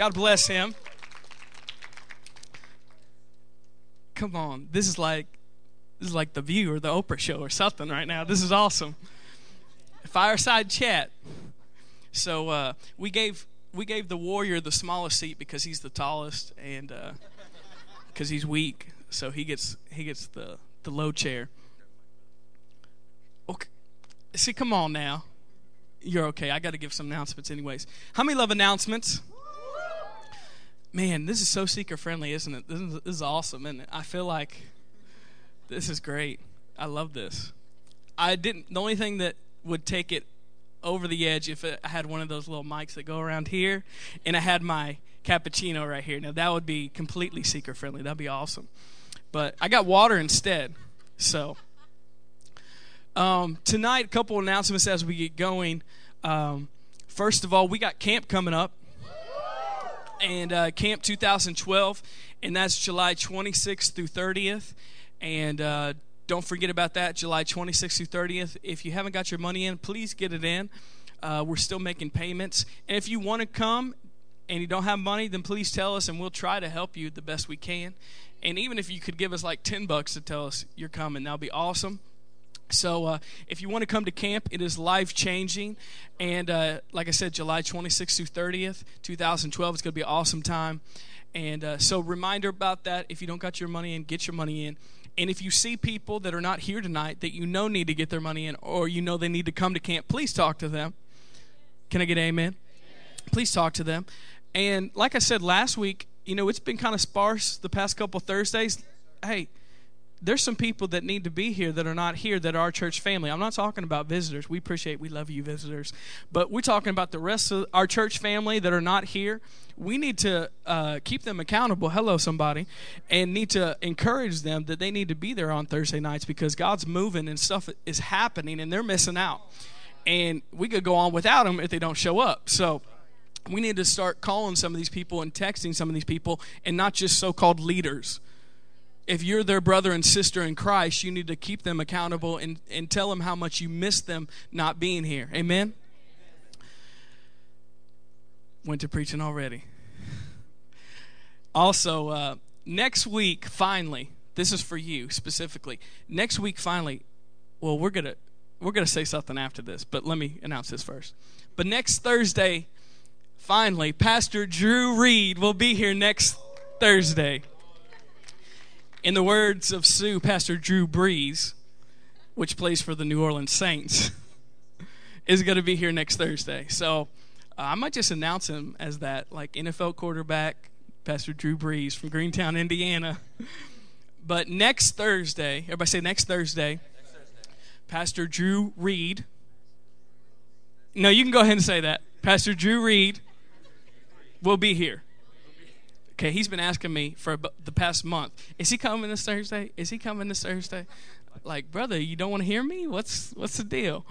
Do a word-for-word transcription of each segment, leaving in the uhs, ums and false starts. God bless him. Come on, this is like this is like The View or the Oprah Show or something right now. This is awesome. Fireside chat. So uh, we gave we gave the warrior the smallest seat because he's the tallest and because uh, he's weak, so he gets he gets the the low chair. Okay, see, come on now. You're okay. I got to give some announcements anyways. How many love announcements? Man, this is so seeker-friendly, isn't it? This is, this is awesome, isn't it? I feel like this is great. I love this. I didn't. The only thing that would take it over the edge if it, I had one of those little mics that go around here, and I had my cappuccino right here. Now, that would be completely seeker-friendly. That would be awesome. But I got water instead, so... Um, tonight, a couple announcements as we get going. Um, first of all, we got camp coming up, and uh, Camp twenty twelve, and that's July twenty-sixth through thirtieth. And uh, don't forget about that, July twenty-sixth through thirtieth. If you haven't got your money in, please get it in. Uh, we're still making payments. And if you want to come and you don't have money, then please tell us, and we'll try to help you the best we can. And even if you could give us like ten bucks to tell us you're coming, that'll be awesome. So uh, if you want to come to camp, it is life-changing. And uh, like I said, July twenty-sixth through thirtieth, twenty twelve. It's going to be an awesome time. And uh, so reminder about that, if you don't got your money in, get your money in. And if you see people that are not here tonight that you know need to get their money in or you know they need to come to camp, please talk to them. Can I get an amen? Amen. Please talk to them. And like I said last week, you know, it's been kind of sparse the past couple Thursdays. Hey, there's some people that need to be here that are not here that are our church family. I'm not talking about visitors. We appreciate, we love you visitors. But we're talking about the rest of our church family that are not here. We need to uh, keep them accountable. Hello, somebody. And need to encourage them that they need to be there on Thursday nights because God's moving and stuff is happening and they're missing out. And we could go on without them if they don't show up. So we need to start calling some of these people and texting some of these people and not just so-called leaders. If you're their brother and sister in Christ, you need to keep them accountable and, and tell them how much you miss them not being here. Amen? Went to preaching already. Also, uh, next week, finally, this is for you specifically. Next week, finally, well, we're gonna we're gonna say something after this, but let me announce this first. But next Thursday, finally, Pastor Drew Reed will be here next Thursday. In the words of Sue, Pastor Drew Brees, which plays for the New Orleans Saints, is going to be here next Thursday. So uh, I might just announce him as that, like N F L quarterback, Pastor Drew Brees from Greentown, Indiana. But next Thursday, everybody say next Thursday, next Thursday, Pastor Drew Reed. No, you can go ahead and say that. Pastor Drew Reed will be here. Okay, he's been asking me for the past month, is he coming this Thursday? Is he coming this Thursday? Like, brother, you don't want to hear me? What's what's the deal?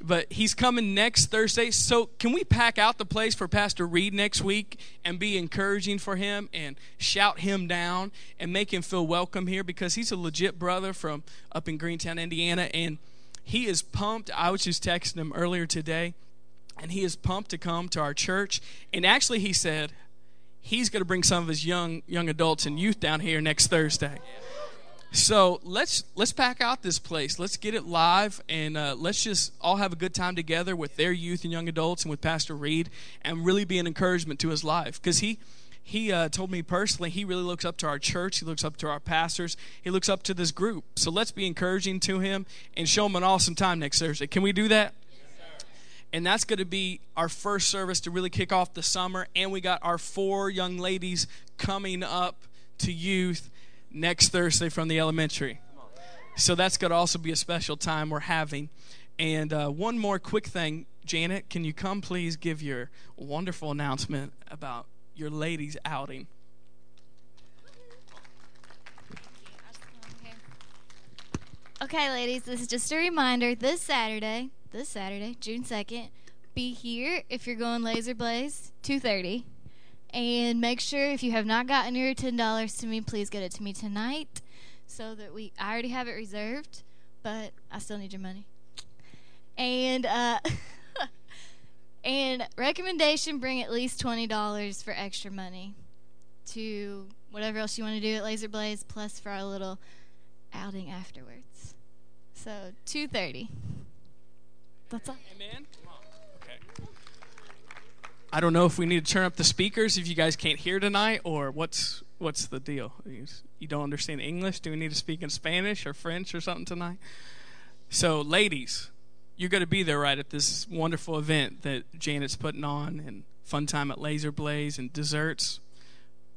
But he's coming next Thursday. So can we pack out the place for Pastor Reed next week and be encouraging for him and shout him down and make him feel welcome here? Because he's a legit brother from up in Greentown, Indiana, and he is pumped. I was just texting him earlier today, and he is pumped to come to our church. And actually he said, he's going to bring some of his young young adults and youth down here next Thursday. So let's let's pack out this place. Let's get it live, and uh, let's just all have a good time together with their youth and young adults and with Pastor Reed and really be an encouragement to his life. Because he, he uh, told me personally he really looks up to our church. He looks up to our pastors. He looks up to this group. So let's be encouraging to him and show him an awesome time next Thursday. Can we do that? And that's going to be our first service to really kick off the summer. And we got our four young ladies coming up to youth next Thursday from the elementary. So that's going to also be a special time we're having. And uh, one more quick thing. Janet, can you come please give your wonderful announcement about your ladies' outing? Okay, ladies, this is just a reminder. This Saturday... This Saturday, June second, be here if you're going Laser Blaze, two thirty. And make sure if you have not gotten your ten dollars to me, please get it to me tonight so that we, I already have it reserved, but I still need your money. And uh, And recommendation, bring at least twenty dollars for extra money to whatever else you want to do at Laser Blaze, plus for our little outing afterwards. So two thirty. That's all. Amen. Okay. I don't know if we need to turn up the speakers if you guys can't hear tonight, or what's what's the deal? You, you don't understand English? Do we need to speak in Spanish or French or something tonight? So, ladies, you're going to be there, right, at this wonderful event that Janet's putting on, and fun time at Laser Blaze and desserts.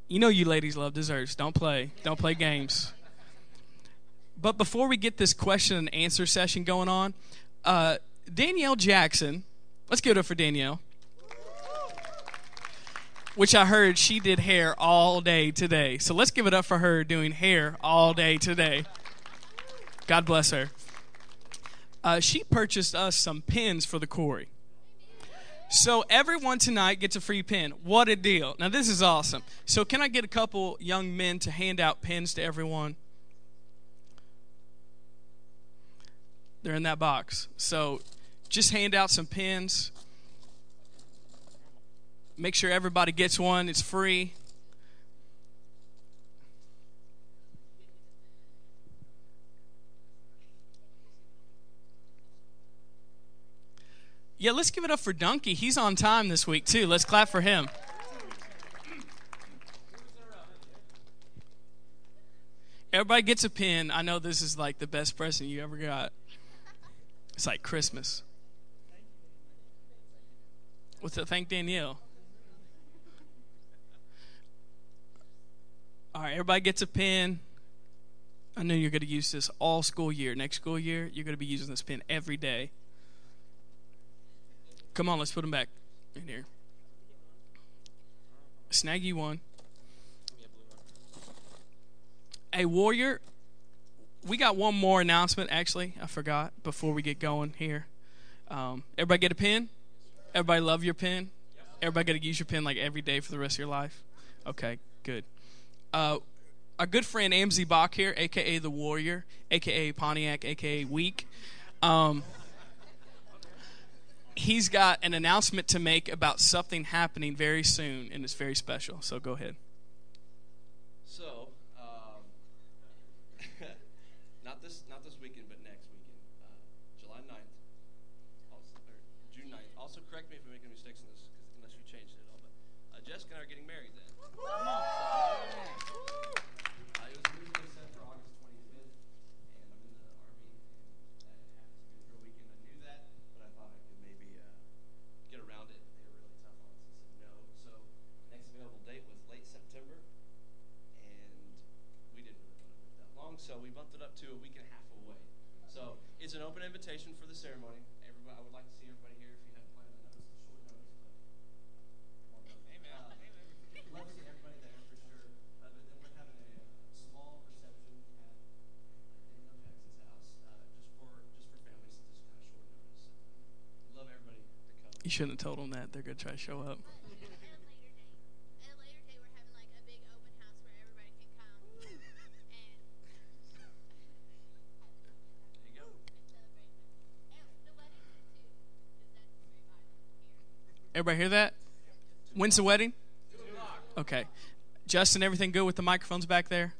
You know you ladies love desserts. Don't play. Don't play games. But before we get this question and answer session going on, uh, Danielle Jackson, let's give it up for Danielle, which I heard she did hair all day today. So let's give it up for her doing hair all day today. God bless her. Uh, she purchased us some pins for the Quarry. So everyone tonight gets a free pin. What a deal. Now, this is awesome. So can I get a couple young men to hand out pins to everyone? They're in that box. So just hand out some pins. Make sure everybody gets one. It's free. Yeah, let's give it up for Donkey. He's on time this week, too. Let's clap for him. Everybody gets a pin. I know this is like the best present you ever got. It's like Christmas. What's it? Thank Danielle. All right, everybody gets a pin. I know you're going to use this all school year. Next school year, you're going to be using this pin every day. Come on, let's put them back in here. Snaggy one. Hey, Warrior, we got one more announcement, actually. I forgot before we get going here. Um, everybody get a pin? Everybody love your pin? Everybody got to use your pin like every day for the rest of your life? Okay, good. Uh, our good friend Amzie Bach here, a k a. The Warrior, a k a. Pontiac, a k a. Weak. Um... He's got an announcement to make about something happening very soon, and it's very special. So go ahead. So, um, not this not this weekend, but next weekend, uh, July ninth, also, or June ninth. Also, correct me if I'm making mistakes in this, cause unless you changed it at all. But uh, Jessica and I are getting married then. Uh, it was originally set for August twenty-fifth, and I'm in the Army, and that happens to be the real weekend. I knew that, but I thought I could maybe. Around it, they were really tough on us and said no. So next available date was late September, and we didn't really want to wait that long, so we bumped it up to a week and a half away. So it's an open invitation for the ceremony. Everybody, I would like to see everybody here if you have plans. I know it's a short notice, but amen. Uh, I'd love to see everybody there for sure. Uh, but then we're having a small reception at Danielle Jackson's house, uh, just for just for families, just kind of short notice. So, love everybody. You shouldn't have told them that. They're going to try to show up. At a later date, we're having like a big open house where everybody can come. There you go. Everybody hear that? When's the wedding? Okay. Justin, everything good with the microphones back there?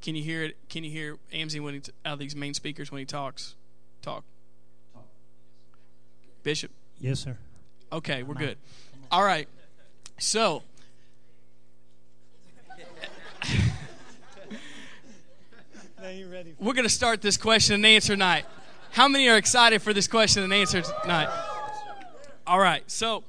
Can you hear it? Can you hear Amzie when he t- out of these main speakers when he talks? Talk. Bishop. Yes, sir. Okay, we're good. All right. So, we're going to start this question and answer night. How many are excited for this question and answer night? All right. So,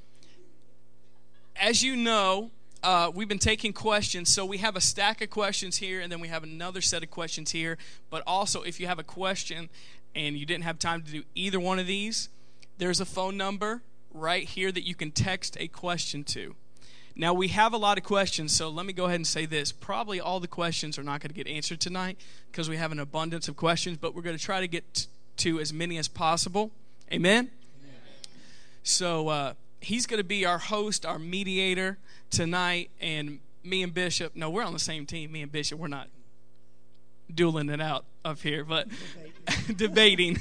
as you know, uh, we've been taking questions. So, we have a stack of questions here, and then we have another set of questions here. But also, if you have a question and you didn't have time to do either one of these, there's a phone number right here that you can text a question to. Now, we have a lot of questions, so let me go ahead and say this. Probably all the questions are not going to get answered tonight because we have an abundance of questions, but we're going to try to get to as many as possible. Amen? Amen. So uh, he's going to be our host, our mediator tonight, and me and Bishop. No, we're on the same team. Me and Bishop, we're not dueling it out up here, but debating.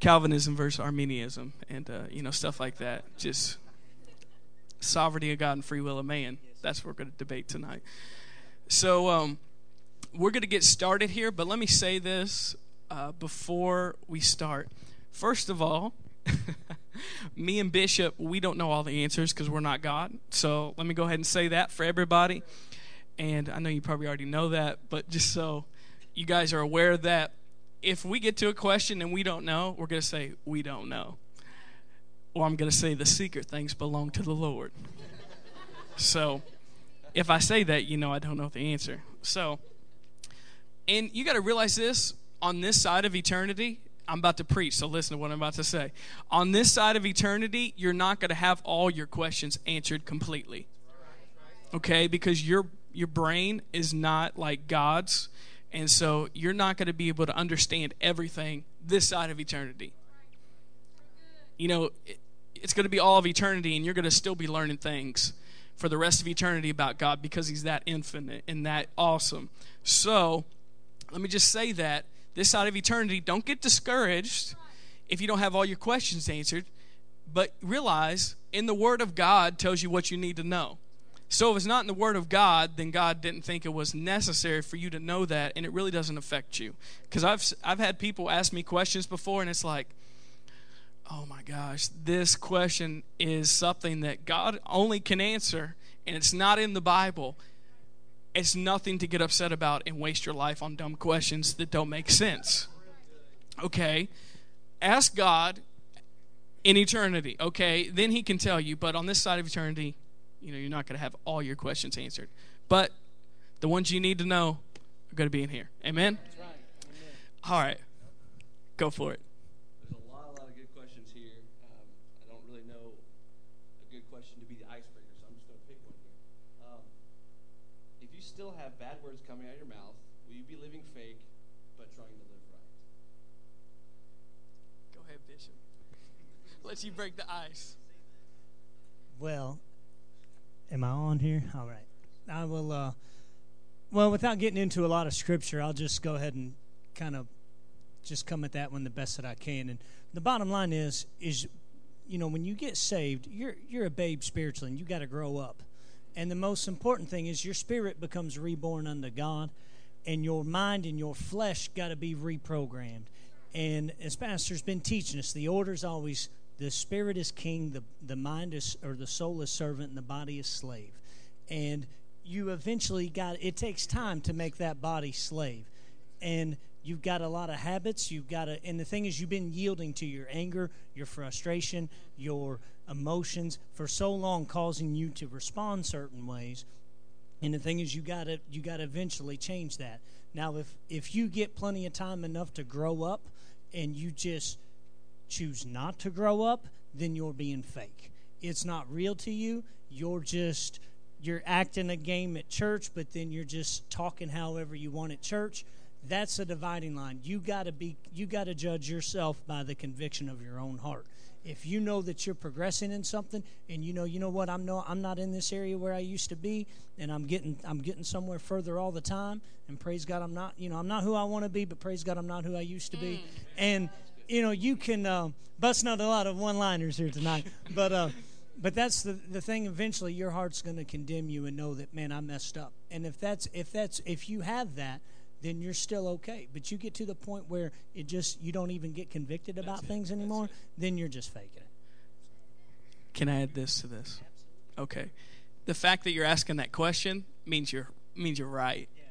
Calvinism versus Arminianism and, uh, you know, stuff like that. Just sovereignty of God and free will of man. That's what we're going to debate tonight. So um, we're going to get started here, but let me say this uh, before we start. First of all, me and Bishop, we don't know all the answers because we're not God. So let me go ahead and say that for everybody. And I know you probably already know that, but just so you guys are aware that if we get to a question and we don't know, we're going to say, we don't know. Or I'm going to say, the secret things belong to the Lord. So if I say that, you know I don't know the answer. So, and you got to realize this, on this side of eternity, I'm about to preach, so listen to what I'm about to say. On this side of eternity, you're not going to have all your questions answered completely. Okay? Because your your brain is not like God's, and so you're not going to be able to understand everything this side of eternity. You know, it, it's going to be all of eternity, and you're going to still be learning things for the rest of eternity about God because he's that infinite and that awesome. So, let me just say that. This side of eternity, don't get discouraged if you don't have all your questions answered, but realize in the Word of God tells you what you need to know. So if it's not in the Word of God, then God didn't think it was necessary for you to know that, and it really doesn't affect you. Because I've I've had people ask me questions before, and it's like, oh my gosh, this question is something that God only can answer, and it's not in the Bible. It's nothing to get upset about and waste your life on dumb questions that don't make sense. Okay? Ask God in eternity, okay? Then he can tell you, but on this side of eternity, you know, you're not going to have all your questions answered. But the ones you need to know are going to be in here. Amen? That's right. Amen. All right. Go for it. There's a lot, a lot of good questions here. Um, I don't really know a good question to be the icebreaker, so I'm just going to pick one here. Um, If you still have bad words coming out of your mouth, will you be living fake but trying to live right? Go ahead, Bishop. Let you break the ice. Well, am I on here? All right. I will, uh, well, without getting into a lot of scripture, I'll just go ahead and kind of just come at that one the best that I can. And the bottom line is, is you know, when you get saved, you're you're a babe spiritually, and you got to grow up. And the most important thing is your spirit becomes reborn unto God, and your mind and your flesh got to be reprogrammed. And as Pastor's been teaching us, the order's always the spirit is king, the the mind is or the soul is servant, and the body is slave. And you eventually got it takes time to make that body slave. And you've got a lot of habits. You've got a, and the thing is, you've been yielding to your anger, your frustration, your emotions for so long, causing you to respond certain ways. And the thing is, you gotta you gotta eventually change that. Now, if if you get plenty of time enough to grow up, and you just choose not to grow up, then you're being fake. It's not real to you. You're just you're acting a game at church, but then you're just talking however you want at church. That's a dividing line. You gotta be. You gotta judge yourself by the conviction of your own heart. If you know that you're progressing in something, and you know, you know what, I'm no, I'm not in this area where I used to be, and I'm getting, I'm getting somewhere further all the time. And praise God, I'm not. You know, I'm not who I want to be, but praise God, I'm not who I used to be. And you know, you can uh, bust out a lot of one-liners here tonight, but uh, but that's the the thing. Eventually, your heart's going to condemn you and know that, man, I messed up. And if that's if that's if you have that, then you're still okay. But you get to the point where it just you don't even get convicted about things anymore, then you're just faking it. Can I add this to this? Okay. The fact that you're asking that question means you're means you're right. Yeah.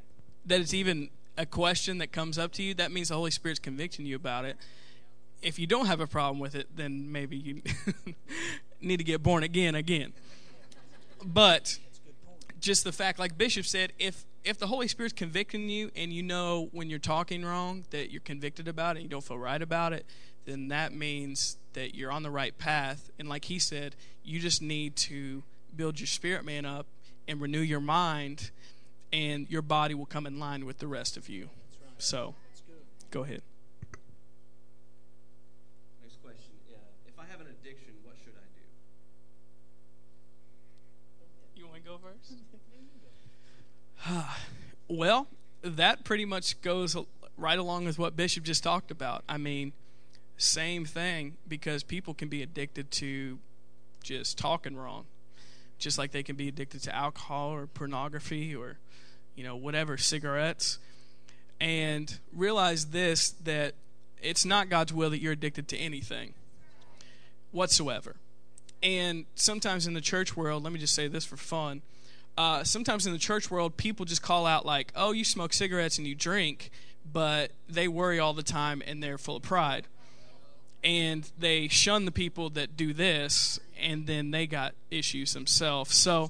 That it's even a question that comes up to you, that means the Holy Spirit's convicting you about it. If you don't have a problem with it, then maybe you need to get born again again. But just the fact, like Bishop said, if If the Holy Spirit's convicting you and you know when you're talking wrong that you're convicted about it and you don't feel right about it, then that means that you're on the right path. And like he said, you just need to build your spirit man up and renew your mind, and your body will come in line with the rest of you. That's right. So, that's good. Go ahead. Next question. Yeah. If I have an addiction, what should I do? You want to go first? Well, that pretty much goes right along with what Bishop just talked about. I mean, Same thing, because people can be addicted to just talking wrong, just like they can be addicted to alcohol or pornography or, you know, whatever, cigarettes. And realize this, that it's not God's will that you're addicted to anything whatsoever. And sometimes in the church world, let me just say this for fun, uh, sometimes in the church world, people just call out like, oh, you smoke cigarettes and you drink, but they worry all the time and they're full of pride. And they shun the people that do this, and then they got issues themselves. So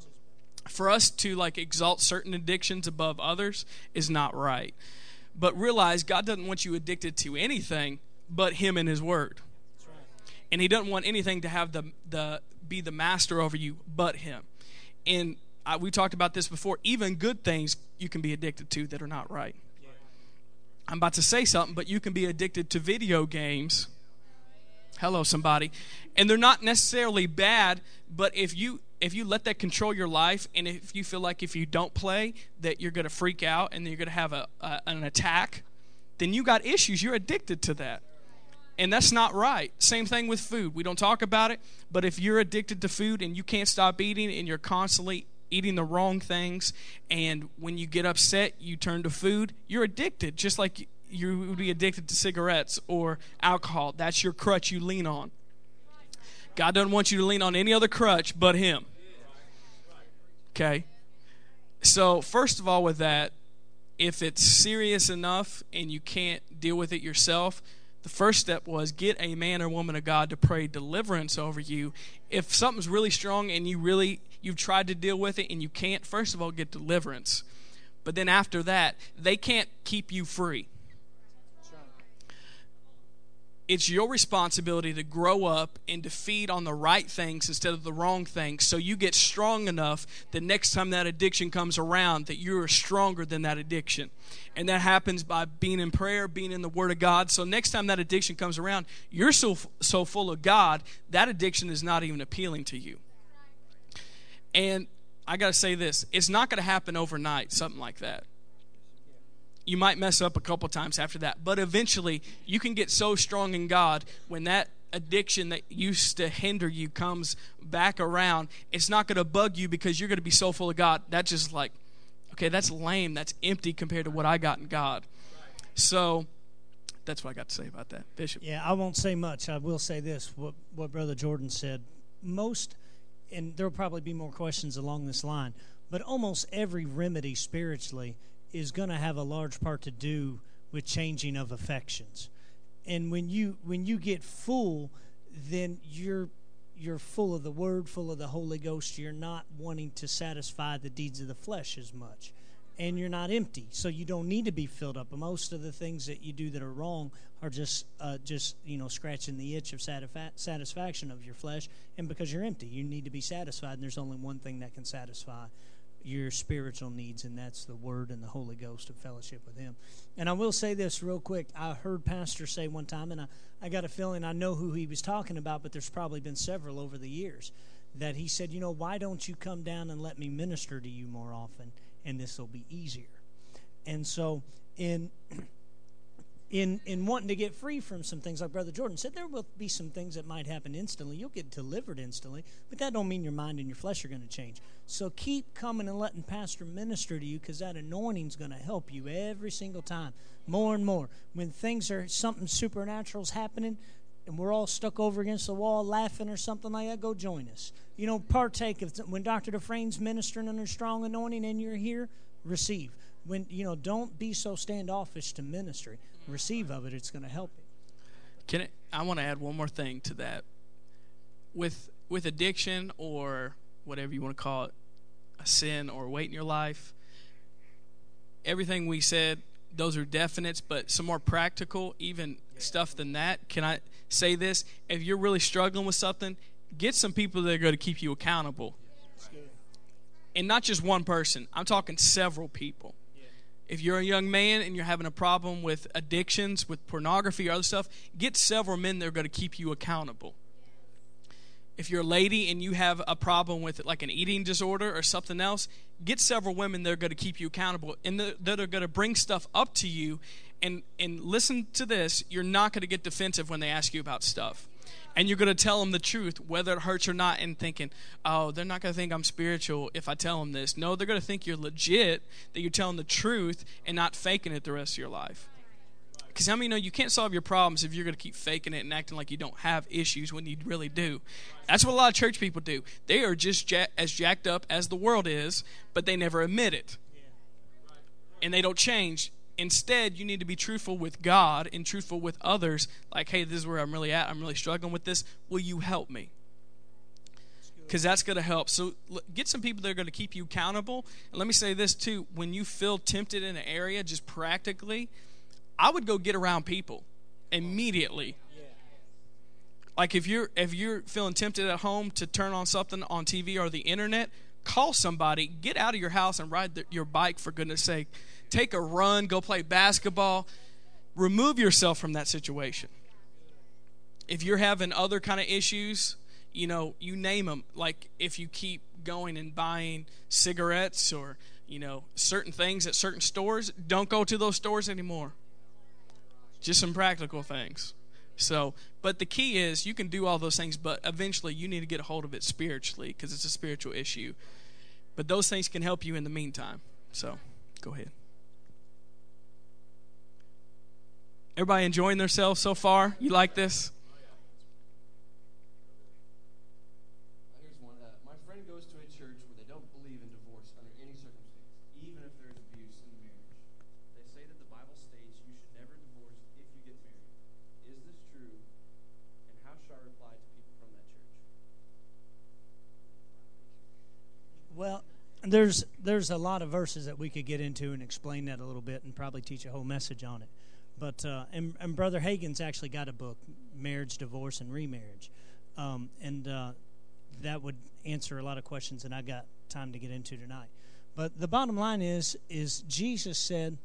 for us to like exalt certain addictions above others is not right. But realize God doesn't want you addicted to anything but Him and His Word. That's right. And He doesn't want anything to have the the be the master over you but Him. And I, we talked about this before. Even good things you can be addicted to that are not right. Yeah. I'm about to say something, but you can be addicted to video games. Hello, somebody. And they're not necessarily bad, but if you if you let that control your life, and if you feel like if you don't play that you're going to freak out and you're going to have a, a an attack, then you got issues. You're addicted to that. And that's not right. Same thing with food. We don't talk about it, but if you're addicted to food and you can't stop eating and you're constantly eating the wrong things, and when you get upset, you turn to food, you're addicted, just like you would be addicted to cigarettes or alcohol. That's your crutch you lean on. God doesn't want you to lean on any other crutch but Him. Okay? So, first of all, with that, if it's serious enough and you can't deal with it yourself, the first step was get a man or woman of God to pray deliverance over you. If something's really strong and you really, you've tried to deal with it and you can't, first of all, get deliverance. But then after that, they can't keep you free. It's your responsibility to grow up and to feed on the right things instead of the wrong things, so you get strong enough the next time that addiction comes around that you're stronger than that addiction. And that happens by being in prayer, being in the Word of God. So next time that addiction comes around, you're so, so full of God, that addiction is not even appealing to you. And I got to say this, it's not going to happen overnight, something like that. You might mess up a couple times after that, but eventually you can get so strong in God when that addiction that used to hinder you comes back around, it's not going to bug you because you're going to be so full of God. That's just like, okay, that's lame. That's empty compared to what I got in God. So that's what I got to say about that. Bishop. Yeah, I won't say much. I will say this, what, what Brother Jordan said. Most, and there will probably be more questions along this line, but almost every remedy spiritually is going to have a large part to do with changing of affections. And when you when you get full, then you're you're full of the Word, full of the Holy Ghost. You're not wanting to satisfy the deeds of the flesh as much, and you're not empty, so you don't need to be filled up. Most of the things that you do that are wrong are just uh, just you know scratching the itch of satisfa- satisfaction of your flesh, and because you're empty, you need to be satisfied, and there's only one thing that can satisfy your spiritual needs, and that's the Word and the Holy Ghost of fellowship with Him. And I will say this real quick. I heard Pastor say one time, and I, I got a feeling I know who he was talking about, but there's probably been several over the years, that he said, you know, why don't you come down and let me minister to you more often, and this will be easier. And so in in in wanting to get free from some things, like Brother Jordan said, there will be some things that might happen instantly. You'll get delivered instantly, but that don't mean your mind and your flesh are going to change. So keep coming and letting Pastor minister to you, because that anointing's going to help you every single time, more and more. When things are, something supernatural's happening, and we're all stuck over against the wall laughing or something like that, go join us. You know, partake of, when Doctor Dufresne's ministering under strong anointing and you're here, receive. When, you know, don't be so standoffish to ministry. Receive of it. It's going to help you. Can it, I want to add one more thing to that. With with addiction or whatever you want to call it, a sin or weight in your life, everything we said, those are definites, but some more practical, even yeah. stuff than that. Can I say this? If you're really struggling with something, get some people that are going to keep you accountable. Yeah. And not just one person. I'm talking several people. If you're a young man and you're having a problem with addictions, with pornography or other stuff, get several men that are going to keep you accountable. If you're a lady and you have a problem with like an eating disorder or something else, get several women that are going to keep you accountable and that are going to bring stuff up to you and and listen to this, you're not going to get defensive when they ask you about stuff. And you're going to tell them the truth, whether it hurts or not, and thinking, oh, they're not going to think I'm spiritual if I tell them this. No, they're going to think you're legit, that you're telling the truth and not faking it the rest of your life. Because how many know you can't solve your problems if you're going to keep faking it and acting like you don't have issues when you really do? That's what a lot of church people do. They are just jack- as jacked up as the world is, but they never admit it. And they don't change. Instead, you need to be truthful with God and truthful with others. Like, hey, this is where I'm really at. I'm really struggling with this. Will you help me? Because that's going to help. So get some people that are going to keep you accountable. And let me say this, too. When you feel tempted in an area, just practically, I would go get around people immediately. Like if you're, if you're feeling tempted at home to turn on something on T V or the internet, call somebody, get out of your house and ride the, your bike, for goodness sake. Take a run, go play basketball. Remove yourself from that situation. If you're having other kind of issues, you know, you name them. Like if you keep going and buying cigarettes or, you know, certain things at certain stores, don't go to those stores anymore. Just some practical things. So, but the key is you can do all those things, but eventually you need to get a hold of it spiritually because it's a spiritual issue. But those things can help you in the meantime. So, go ahead. Everybody enjoying themselves so far? You like this? Here's one. Uh, my friend goes to a church where they don't believe in divorce under any circumstance, even if there's abuse in marriage. They say that the Bible states you should never divorce if you get married. Is this true? And how should I reply to people from that church? Well, there's there's a lot of verses that we could get into and explain that a little bit and probably teach a whole message on it. But uh, and, and Brother Hagin's actually got a book, Marriage, Divorce, and Remarriage. Um, and uh, that would answer a lot of questions that I got time to get into tonight. But the bottom line is, is Jesus said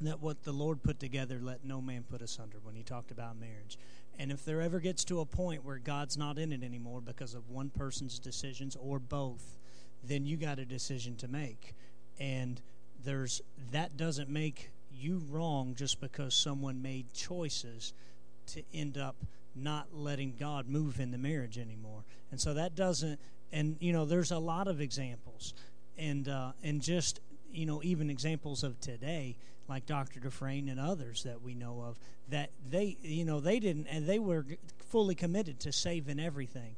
that what the Lord put together, let no man put asunder when he talked about marriage. And if there ever gets to a point where God's not in it anymore because of one person's decisions or both, then you got a decision to make. And there's that doesn't make you wrong just because someone made choices to end up not letting God move in the marriage anymore. And so that doesn't, and you know, there's a lot of examples, and uh, and just, you know, even examples of today, like Doctor Dufresne and others that we know of, that they, you know, they didn't, and they were fully committed to saving everything,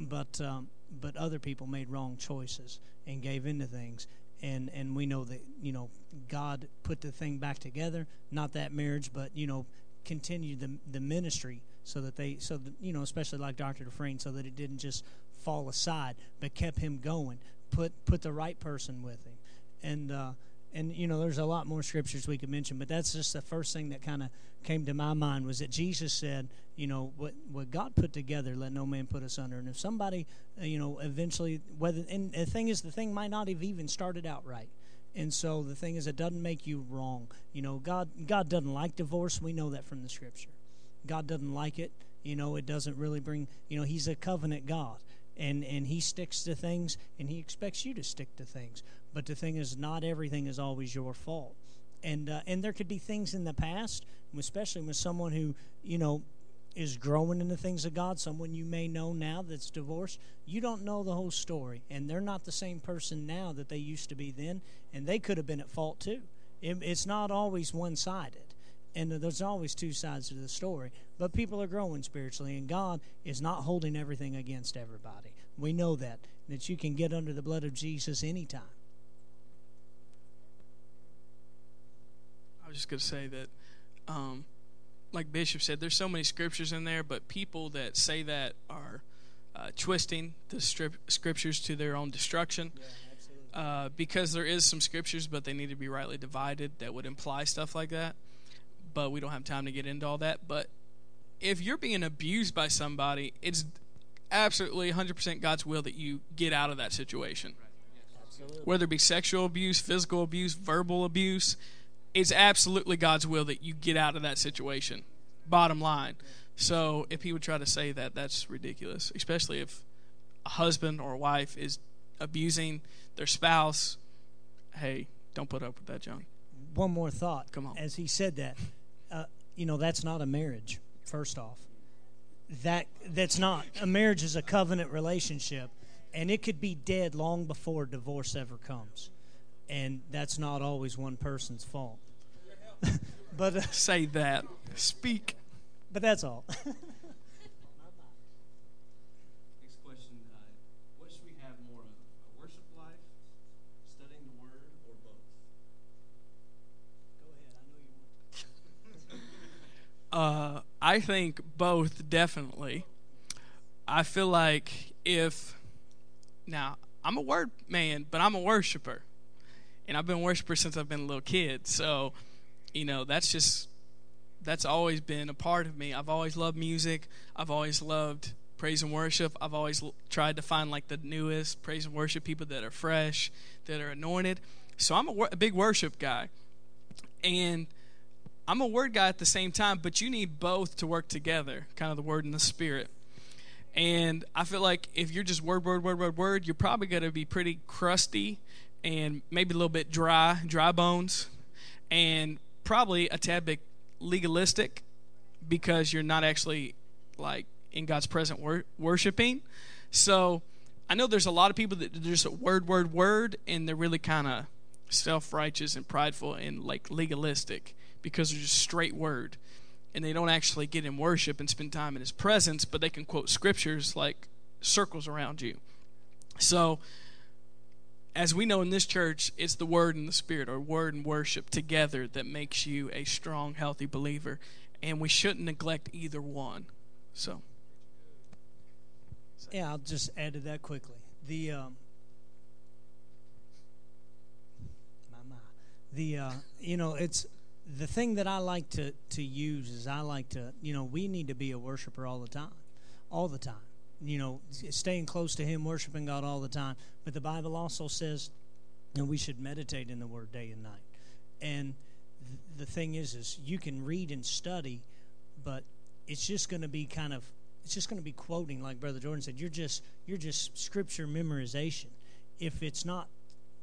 but um, but other people made wrong choices and gave into things. And and we know that, you know, God put the thing back together, not that marriage, but, you know, continue the the ministry so that they, so that, you know, especially like Doctor Dufresne, so that it didn't just fall aside, but kept him going, put put the right person with him. And, uh, and you know, there's a lot more scriptures we could mention, but that's just the first thing that kind of came to my mind was that Jesus said, you know, what what God put together, let no man put asunder. And if somebody, you know, eventually, whether, and the thing is, the thing might not have even started out right. And so the thing is, it doesn't make you wrong. You know, God God doesn't like divorce. We know that from the scripture. God doesn't like it. You know, it doesn't really bring, you know, he's a covenant God. And and he sticks to things, and he expects you to stick to things. But the thing is, not everything is always your fault. And uh, and there could be things in the past, especially with someone who, you know, is growing in the things of God, someone you may know now that's divorced. You don't know the whole story, and they're not the same person now that they used to be then, and they could have been at fault too. It, it's not always one-sided. And there's always two sides to the story. But people are growing spiritually, and God is not holding everything against everybody. We know that, that you can get under the blood of Jesus anytime. I was just going to say that, um, like Bishop said, there's so many scriptures in there, but people that say that are uh, twisting the strip- scriptures to their own destruction. Yeah. Uh, because there is some scriptures, but they need to be rightly divided that would imply stuff like that. But we don't have time to get into all that. But if you're being abused by somebody, it's absolutely one hundred percent God's will that you get out of that situation. Absolutely. Whether it be sexual abuse, physical abuse, verbal abuse, it's absolutely God's will that you get out of that situation, bottom line. So if he would try to say that, that's ridiculous, especially if a husband or a wife is abusing their spouse. Hey, don't put up with that, John. one more thought. Come on. As he said that, uh, you know, that's not a marriage, first off. That that's not. A marriage is a covenant relationship, and it could be dead long before divorce ever comes. And that's not always one person's fault. But uh, say that. Speak. But that's all. Next question. Uh, what should we have more of? A worship life, studying the Word, or both? Go ahead. I know you want to. uh, I think both, definitely. I feel like if... Now, I'm a word man, but I'm a worshiper. And I've been a worshiper since I've been a little kid. So, you know, that's just, that's always been a part of me. I've always loved music. I've always loved praise and worship. I've always l- tried to find, like, the newest praise and worship people that are fresh, that are anointed. So I'm a, wor- a big worship guy. And I'm a word guy at the same time, but you need both to work together, kind of the Word and the Spirit. And I feel like if you're just word, word, word, word, word, you're probably going to be pretty crusty and maybe a little bit dry, dry bones, and probably a tad bit legalistic because you're not actually, like, in God's present wor- worshiping. So I know there's a lot of people that are just word, word, word, and they're really kind of self-righteous and prideful and, like, legalistic because they're just straight word. And they don't actually get in worship and spend time in His presence, but they can quote scriptures like circles around you. So, as we know in this church, it's the Word and the Spirit, or Word and worship together, that makes you a strong, healthy believer. And we shouldn't neglect either one. So, yeah, I'll just add to that quickly. The um, my my, the uh, you know, it's. The thing that I like to, to use is I like to, you know, we need to be a worshiper all the time, all the time. You know, staying close to Him, worshiping God all the time. But the Bible also says that we should meditate in the Word day and night. And th- the thing is, is you can read and study, but it's just going to be kind of, it's just going to be quoting, like Brother Jordan said. You're just, you're just scripture memorization. If it's not,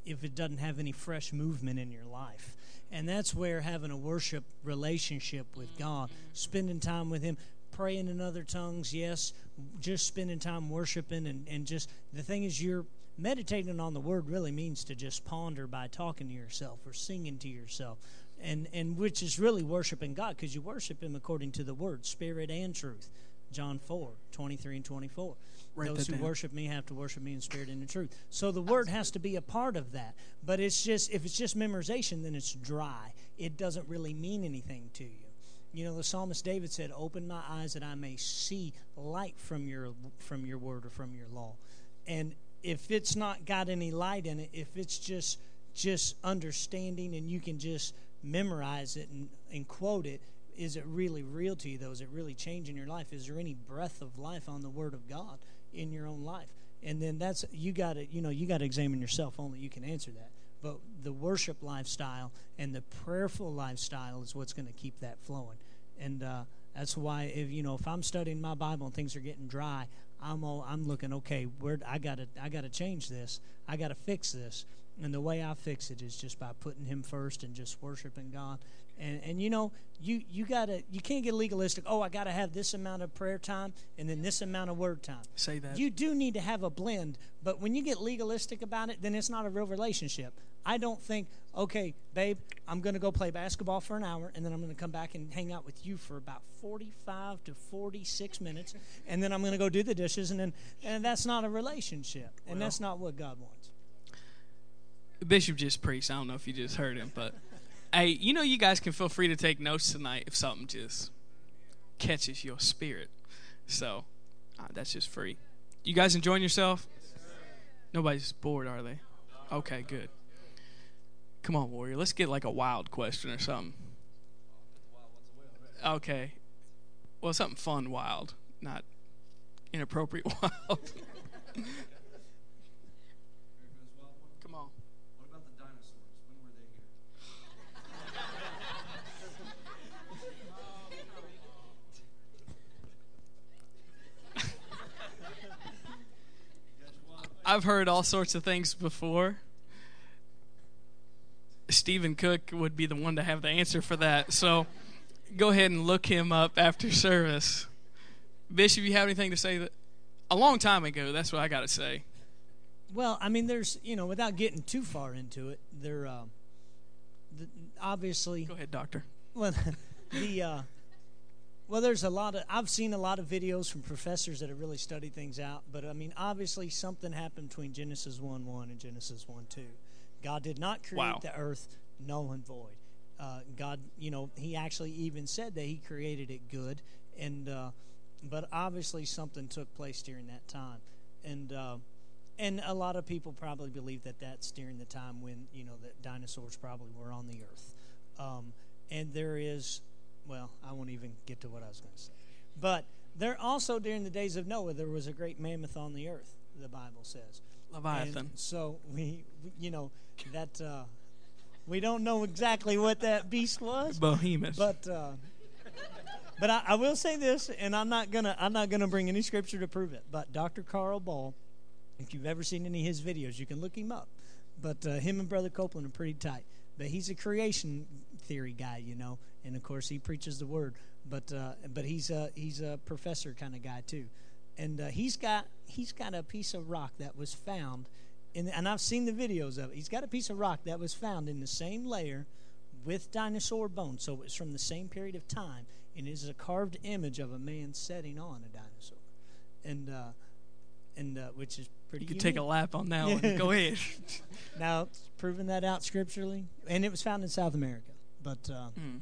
if it doesn't have any fresh movement in your life. And that's where having a worship relationship with God, spending time with Him, praying in other tongues, yes, just spending time worshiping, and, and just the thing is, you're meditating on the Word really means to just ponder by talking to yourself or singing to yourself, and, and which is really worshiping God, because you worship Him according to the Word, Spirit and truth. John four twenty-three and twenty-four. Right, those who down. Worship me have to worship me in spirit and in truth. So the Word has to be a part of that. But it's just, if it's just memorization, then it's dry. It doesn't really mean anything to you. You know, the psalmist David said, "Open my eyes that I may see light from your from your word," or from your law. And if it's not got any light in it, if it's just just understanding and you can just memorize it and, and quote it, is it really real to you, though? Is it really changing your life? Is there any breath of life on the Word of God in your own life? And then that's, you got to, you know, you got to examine yourself. Only you can answer that. But the worship lifestyle and the prayerful lifestyle is what's going to keep that flowing. And uh, that's why, if you know, if I'm studying my Bible and things are getting dry, I'm all, I'm looking, okay, where I got to I got to change this. I got to fix this. And the way I fix it is just by putting Him first and just worshiping God. And, and you know, you, you gotta you can't get legalistic. Oh, I gotta have this amount of prayer time and then this amount of word time. Say that. You do need to have a blend, but when you get legalistic about it, then it's not a real relationship. I don't think, okay, babe, I'm gonna go play basketball for an hour and then I'm gonna come back and hang out with you for about forty-five to forty-six minutes and then I'm gonna go do the dishes, and then and that's not a relationship. And well, that's not what God wants. Bishop just preached. I don't know if you just heard him, but hey, you know, you guys can feel free to take notes tonight if something just catches your spirit. So uh, that's just free. You guys enjoying yourself? Nobody's bored, are they? Okay, good. Come on, Warrior. Let's get like a wild question or something. Okay. Well, something fun wild, not inappropriate wild. I've heard all sorts of things before. Stephen Cook would be the one to have the answer for that. So go ahead and look him up after service. Bishop, you have anything to say? That a long time ago, that's what I got to say. Well, I mean, there's, you know, without getting too far into it, there, uh, the, obviously. Go ahead, Doctor. Well, the, uh, well, there's a lot of, I've seen a lot of videos from professors that have really studied things out, but, I mean, obviously something happened between Genesis one one and Genesis one two. God did not create wow. the earth null and void. Uh, God, you know, he actually even said that he created it good, and, uh, but obviously something took place during that time, and uh, and a lot of people probably believe that that's during the time when, you know, the dinosaurs probably were on the earth, um, and there is, well, I won't even get to what I was going to say, but there also during the days of Noah there was a great mammoth on the earth, the Bible says, Leviathan. And so we, you know, that uh, we don't know exactly what that beast was, Behemoth, but. Uh, But I, I will say this, and I'm not gonna I'm not gonna bring any scripture to prove it. But Doctor Carl Ball, if you've ever seen any of his videos, you can look him up. But uh, him and Brother Copeland are pretty tight. But he's a creation theory guy, you know, and of course he preaches the word. But uh, but he's a he's a professor kind of guy too, and uh, he's got he's got a piece of rock that was found, in the, and I've seen the videos of it. He's got a piece of rock that was found in the same layer with dinosaur bones, so it's from the same period of time. And it is a carved image of a man sitting on a dinosaur, and uh, and uh, which is pretty. You could take a lap on that one. Go ahead. Now, proving that out scripturally, and it was found in South America. But uh, mm.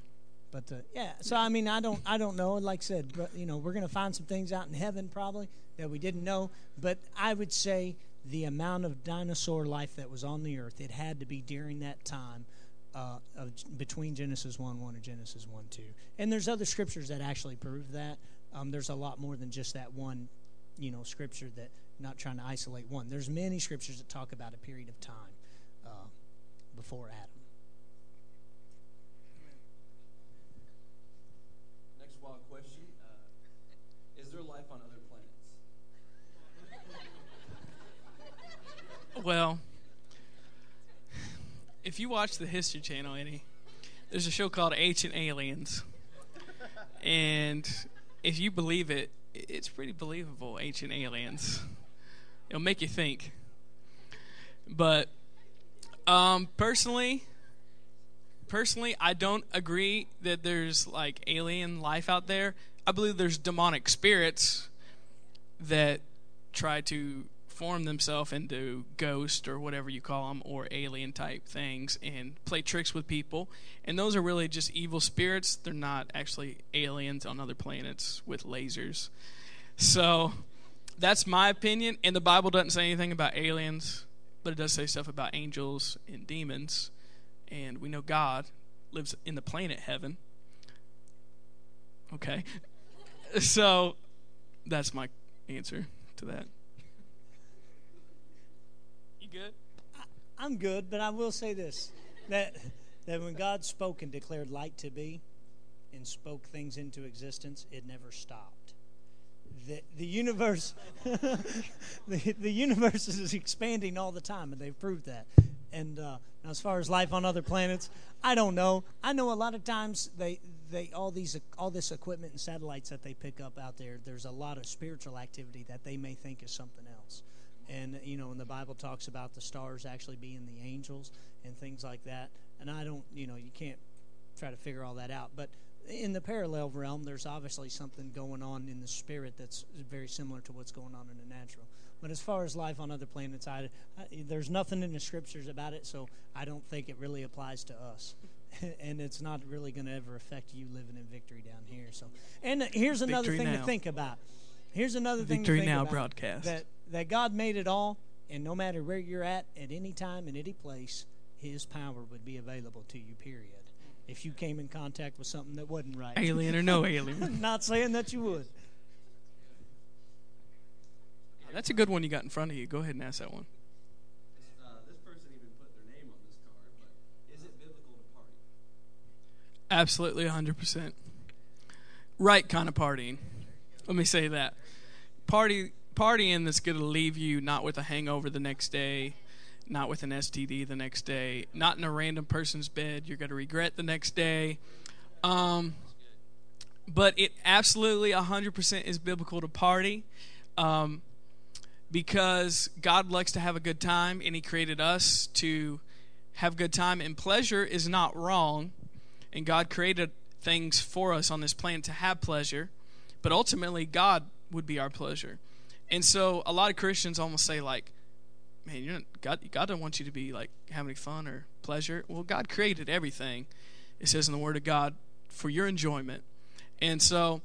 but uh, yeah, so I mean, I don't I don't know. Like I said, but, you know, we're gonna find some things out in heaven probably that we didn't know. But I would say the amount of dinosaur life that was on the earth, it had to be during that time. Uh, of, between Genesis one one and Genesis one two. And there's other scriptures that actually prove that. Um, there's a lot more than just that one, you know, scripture that, not trying to isolate one. There's many scriptures that talk about a period of time uh, before Adam. Next wild question. Uh, is there life on other planets? Well... If you watch the History Channel, Eddie, there's a show called Ancient Aliens. And if you believe it, it's pretty believable, Ancient Aliens. It'll make you think. But um, personally, personally, I don't agree that there's like alien life out there. I believe there's demonic spirits that try to form themselves into ghosts or whatever you call them, or alien type things, and play tricks with people, and those are really just evil spirits. They're not actually aliens on other planets with lasers. So that's my opinion, and the Bible doesn't say anything about aliens, but it does say stuff about angels and demons, and we know God lives in the planet heaven. Okay, so that's my answer to that. Good? I, I'm good, but I will say this, that that when God spoke and declared light to be and spoke things into existence, it never stopped. The the universe the, the universe is expanding all the time, and they've proved that. And uh, now as far as life on other planets, I don't know. I know a lot of times they they all these all this equipment and satellites that they pick up out there, there's a lot of spiritual activity that they may think is something else. And, you know, and the Bible talks about the stars actually being the angels and things like that. And I don't, you know, you can't try to figure all that out. But in the parallel realm, there's obviously something going on in the spirit that's very similar to what's going on in the natural. But as far as life on other planets, I, I, there's nothing in the scriptures about it, so I don't think it really applies to us. And it's not really going to ever affect you living in Victory down here. So, and here's another Victory thing now. to think about. Here's another thing Victory to think now about. Broadcast. That, that God made it all, and no matter where you're at, at any time, in any place, his power would be available to you, period. If you came in contact with something that wasn't right. Alien or no alien. Not saying that you would. That's a good one you got in front of you. Go ahead and ask that one. Uh, this person even put their name on this card, but is it biblical to party? Absolutely, one hundred percent. Right kind of partying. Let me say that. Party, partying that's going to leave you not with a hangover the next day, not with an S T D the next day, not in a random person's bed you're going to regret the next day. Um, but it absolutely one hundred percent is biblical to party, um, because God likes to have a good time, and He created us to have good time, and pleasure is not wrong, and God created things for us on this planet to have pleasure, but ultimately God would be our pleasure. And so a lot of Christians almost say, like, man, you're not, God, God doesn't want you to be, like, having fun or pleasure. Well, God created everything, it says in the Word of God, for your enjoyment. And so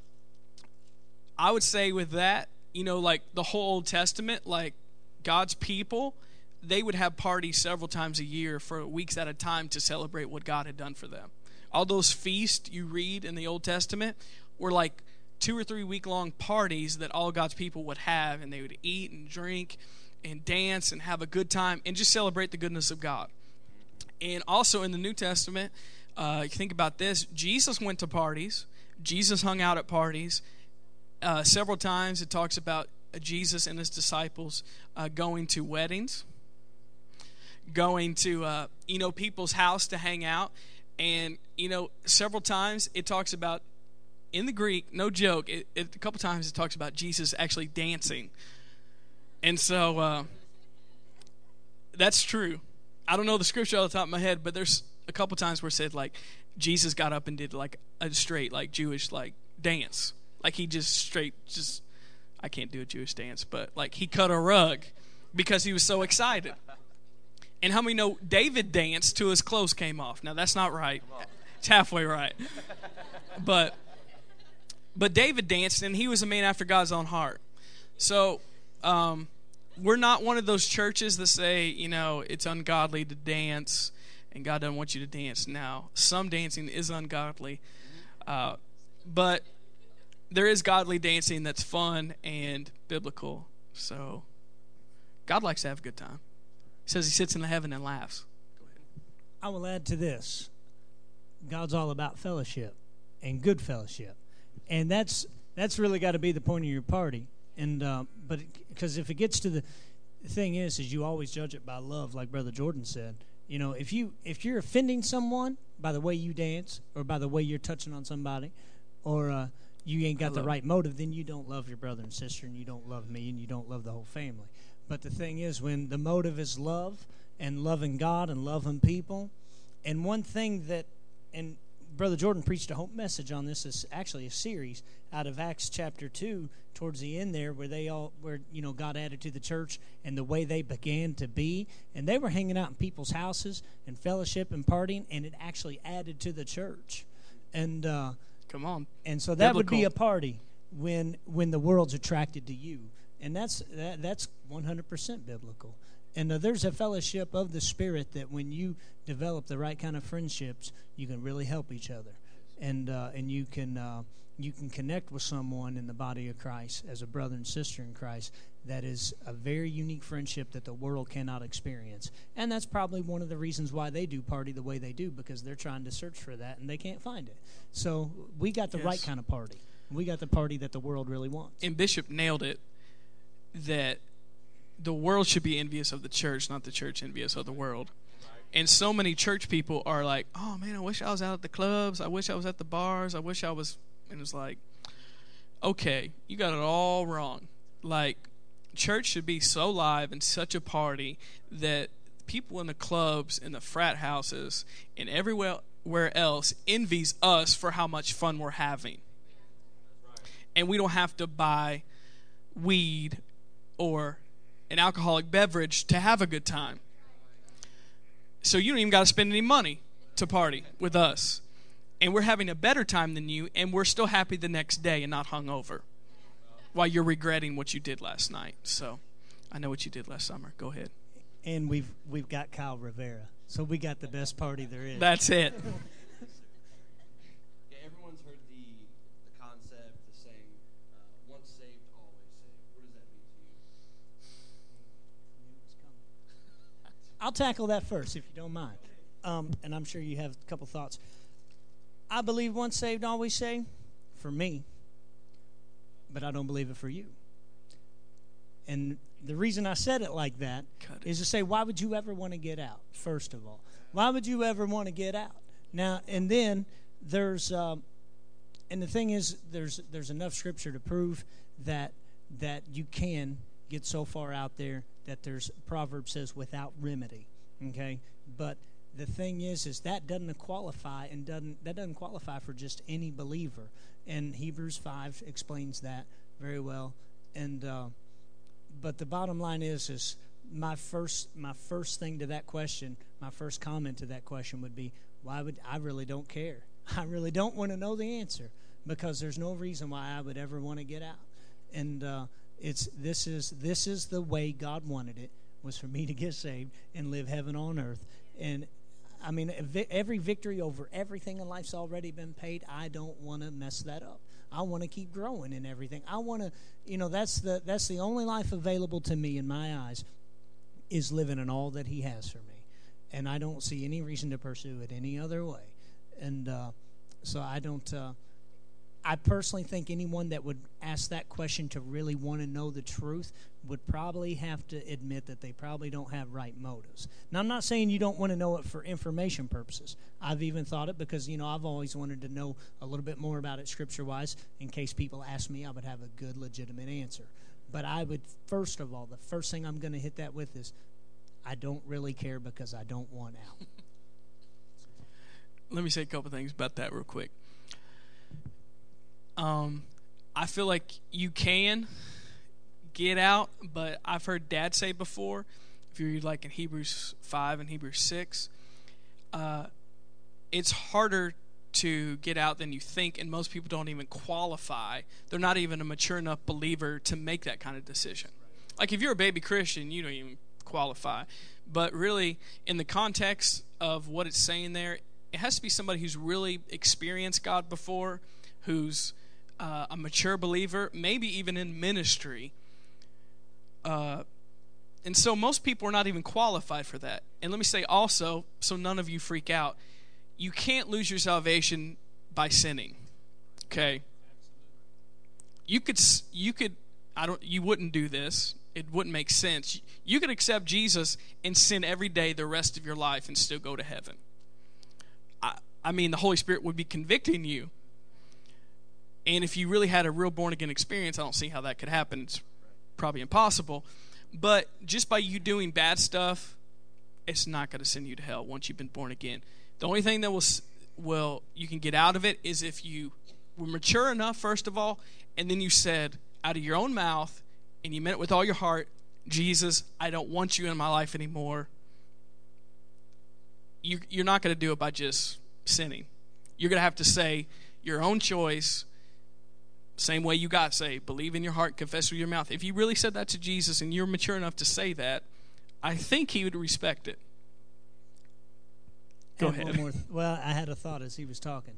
I would say with that, you know, like the whole Old Testament, like God's people, they would have parties several times a year for weeks at a time to celebrate what God had done for them. All those feasts you read in the Old Testament were like two or three week-long parties that all God's people would have, and they would eat and drink and dance and have a good time and just celebrate the goodness of God. And also in the New Testament, uh, think about this, Jesus went to parties, Jesus hung out at parties. Uh, several times it talks about Jesus and His disciples uh, going to weddings, going to, uh, you know, people's house to hang out. And, you know, several times it talks about, in the Greek, no joke, it, it, a couple times it talks about Jesus actually dancing. And so uh, that's true. I don't know the scripture off the top of my head, but there's a couple times where it said, like, Jesus got up and did, like, a straight, like, Jewish, like, dance. Like, he just straight, just, I can't do a Jewish dance, but, like, he cut a rug because he was so excited. And how many know David danced till his clothes came off? Now, that's not right. It's halfway right. But but David danced, and he was a man after God's own heart. So um, we're not one of those churches that say, you know, it's ungodly to dance, and God doesn't want you to dance. Now, some dancing is ungodly. Uh, but there is godly dancing that's fun and biblical. So God likes to have a good time. He says He sits in the heaven and laughs. Go ahead. I will add to this. God's all about fellowship and good fellowship. And that's that's really got to be the point of your party. And uh, but because if it gets to the, the thing is, is you always judge it by love, like Brother Jordan said. You know, if you if you're offending someone by the way you dance or by the way you're touching on somebody, or uh, you ain't got the right motive, then you don't love your brother and sister, and you don't love me, and you don't love the whole family. But the thing is, when the motive is love and loving God and loving people, and one thing that, and Brother Jordan preached a whole message on this. It's actually a series out of Acts chapter two, towards the end there, where they all, where you know, God added to the church and the way they began to be, and they were hanging out in people's houses and fellowship and partying, and it actually added to the church. And uh, come on, and so that Biblical. Would be a party when when the world's attracted to you, and that's that, that's one hundred percent biblical. And uh, there's a fellowship of the Spirit that when you develop the right kind of friendships, you can really help each other, and uh, and you can uh, you can connect with someone in the body of Christ as a brother and sister in Christ. That is a very unique friendship that the world cannot experience, and that's probably one of the reasons why they do party the way they do, because they're trying to search for that and they can't find it. So we got the yes. right kind of party. We got the party that the world really wants. And Bishop nailed it, that the world should be envious of the church, not the church envious of the world. And so many church people are like, oh, man, I wish I was out at the clubs. I wish I was at the bars. I wish I was. And it's like, okay, you got it all wrong. Like, church should be so live and such a party that people in the clubs and the frat houses and everywhere else envies us for how much fun we're having. And we don't have to buy weed or an alcoholic beverage to have a good time. So you don't even got to spend any money to party with us. And we're having a better time than you, and we're still happy the next day and not hungover while you're regretting what you did last night. So I know what you did last summer. Go ahead. And we've we've got Kyle Rivera. So we got the best party there is. That's it. I'll tackle that first, if you don't mind. Um, and I'm sure you have a couple thoughts. I believe once saved, always saved for me, but I don't believe it for you. And the reason I said it like that it. is to say, why would you ever want to get out, first of all? Why would you ever want to get out? Now, and then there's, um, and the thing is, there's there's enough scripture to prove that that you can get so far out there that there's, Proverbs says, without remedy, okay? But the thing is, is that doesn't qualify, and doesn't that doesn't qualify for just any believer. And Hebrews five explains that very well. And uh, but the bottom line is, is my first my first thing to that question, my first comment to that question would be, why would I really don't care? I really don't want to know the answer, because there's no reason why I would ever want to get out. And uh, it's this is this is the way God wanted it, was for me to get saved and live heaven on earth. And I mean, every victory over everything in life's already been paid. I don't want to mess that up. I want to keep growing in everything. I want to, you know, that's the that's the only life available to me in my eyes, is living in all that He has for me. And I don't see any reason to pursue it any other way. And uh, so I don't, uh, I personally think anyone that would ask that question to really want to know the truth would probably have to admit that they probably don't have right motives. Now, I'm not saying you don't want to know it for information purposes. I've even thought it because, you know, I've always wanted to know a little bit more about it scripture-wise. In case people ask me, I would have a good, legitimate answer. But I would, first of all, the first thing I'm going to hit that with is, I don't really care because I don't want out. Let me say a couple things about that real quick. Um, I feel like you can get out, but I've heard Dad say before, if you read like in Hebrews five and Hebrews six, uh, it's harder to get out than you think, and most people don't even qualify. They're not even a mature enough believer to make that kind of decision. Like if you're a baby Christian, you don't even qualify. But really, in the context of what it's saying there, it has to be somebody who's really experienced God before, who's uh, a mature believer, maybe even in ministry. Uh, and so most people are not even qualified for that. And let me say also, so none of you freak out, you can't lose your salvation by sinning. Okay? You could, you could, I don't, you wouldn't do this. It wouldn't make sense. You could accept Jesus and sin every day the rest of your life and still go to heaven. I, I mean, the Holy Spirit would be convicting you. And if you really had a real born-again experience, I don't see how that could happen. It's probably impossible. But just by you doing bad stuff, it's not going to send you to hell once you've been born again. The only thing that will, will you can get out of it is if you were mature enough, first of all, and then you said out of your own mouth, and you meant it with all your heart, Jesus, I don't want you in my life anymore. You, you're not going to do it by just sinning. You're going to have to say your own choice, same way you got saved, believe in your heart, confess with your mouth. If you really said that to Jesus and you're mature enough to say that, I think He would respect it. Go ahead. One more th- well, I had a thought as he was talking.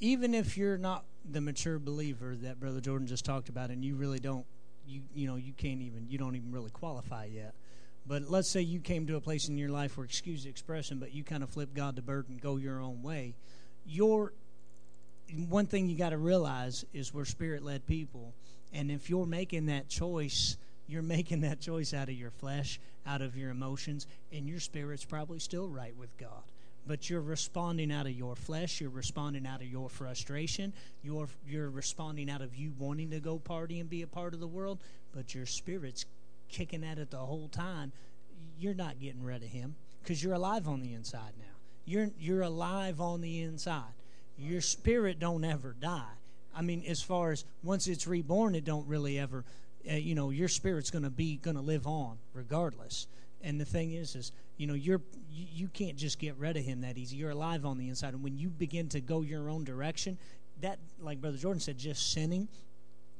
Even if you're not the mature believer that Brother Jordan just talked about, and you really don't, you you know, you can't even, you don't even really qualify yet. But let's say you came to a place in your life where, excuse the expression, but you kind of flip God the bird and go your own way. Your one thing you got to realize is we're spirit-led people, and if you're making that choice, you're making that choice out of your flesh, out of your emotions, and your spirit's probably still right with God. But you're responding out of your flesh. You're responding out of your frustration. You're you're responding out of you wanting to go party and be a part of the world, but your spirit's kicking at it the whole time. You're not getting rid of Him because you're alive on the inside now. You're you're alive on the inside. Your spirit don't ever die. I mean, as far as once it's reborn, it don't really ever. Uh, you know, your spirit's gonna be gonna live on regardless. And the thing is, is you know, you're you, you can't just get rid of Him that easy. You're alive on the inside, and when you begin to go your own direction, that, like Brother Jordan said, just sinning,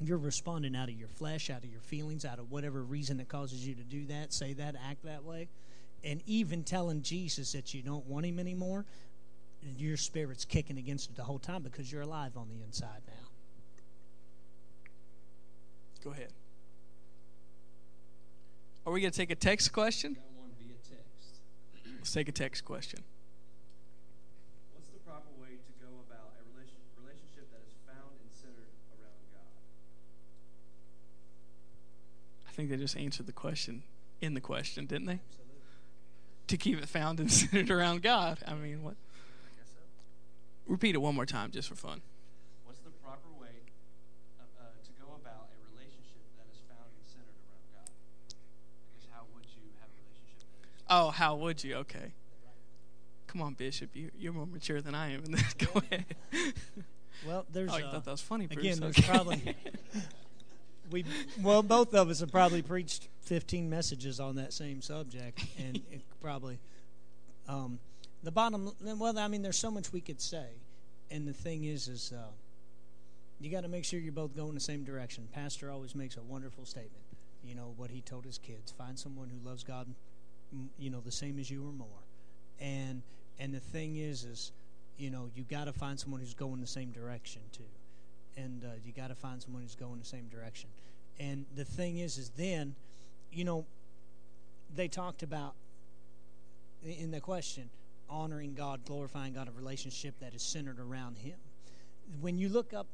you're responding out of your flesh, out of your feelings, out of whatever reason that causes you to do that, say that, act that way, and even telling Jesus that you don't want Him anymore. Your spirit's kicking against it the whole time because you're alive on the inside now. Go ahead. Are we going to take a text question? Got one via text. Let's take a text question. What's the proper way to go about a relation, relationship that is found and centered around God? I think they just answered the question in the question, didn't they? Absolutely. To keep it found and centered around God. I mean, what? I guess so. Repeat it one more time just for fun. What's the proper way uh, uh, to go about a relationship that is found and centered around God? I guess how would you have a relationship that is found? Oh, how would you? Okay. Right. Come on, Bishop. You, you're more mature than I am in this. Go ahead. Well, there's. Oh, you uh, thought that was funny, Bruce. Again, there's okay. probably. We well, both of us have probably preached fifteen messages on that same subject, and it probably um, the bottom. Well, I mean, there's so much we could say, and the thing is, is uh, you got to make sure you're both going the same direction. Pastor always makes a wonderful statement. You know what he told his kids: find someone who loves God, you know, the same as you or more. And and the thing is, is you know you got to find someone who's going the same direction too. And uh, you got to find someone who's going the same direction. And the thing is, is then, you know, they talked about in the question honoring God, glorifying God, a relationship that is centered around Him. When you look up,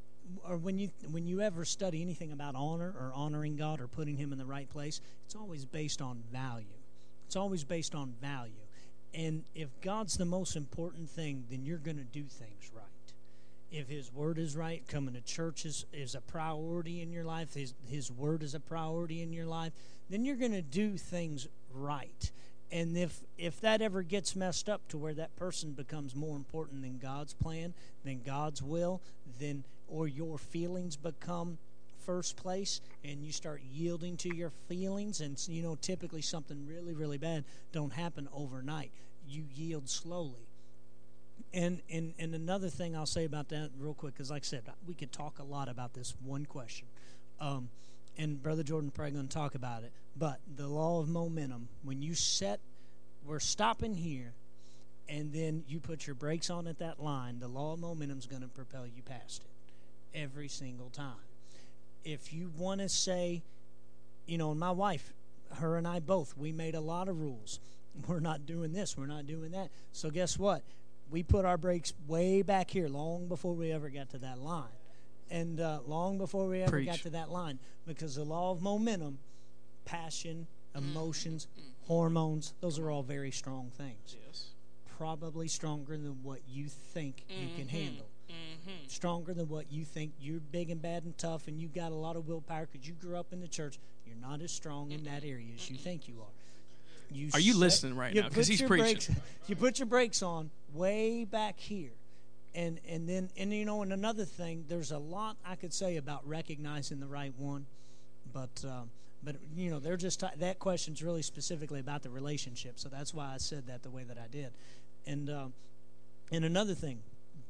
or when you when you ever study anything about honor or honoring God or putting Him in the right place, it's always based on value. It's always based on value. And if God's the most important thing, then you're going to do things right. If His Word is right, coming to church is, is a priority in your life, His His Word is a priority in your life, then you're going to do things right. And if, if that ever gets messed up to where that person becomes more important than God's plan, than God's will, then or your feelings become first place and you start yielding to your feelings, and you know typically something really, really bad don't happen overnight. You yield slowly. And, and and another thing I'll say about that real quick, because like I said, we could talk a lot about this one question. Um, and Brother Jordan probably going to talk about it. But the law of momentum, when you set, we're stopping here, and then you put your brakes on at that line, the law of momentum is going to propel you past it every single time. If you want to say, you know, my wife, her and I both, we made a lot of rules. We're not doing this. We're not doing that. So guess what? We put our brakes way back here long before we ever got to that line. And uh, long before we ever Preach. got to that line. Because the law of momentum, passion, emotions, hormones, those are all very strong things. Yes. Probably stronger than what you think mm-hmm. you can handle. Mm-hmm. Stronger than what you think. You're big and bad and tough and you got a lot of willpower because you grew up in the church. You're not as strong mm-hmm. in that area as you think you are. You Are you set, listening right you now? Because he's preaching. Brakes, you put your brakes on way back here, and and then and you know and another thing. There's a lot I could say about recognizing the right one, but um, but you know they're just t- that question's really specifically about the relationship. So that's why I said that the way that I did, and um, and another thing,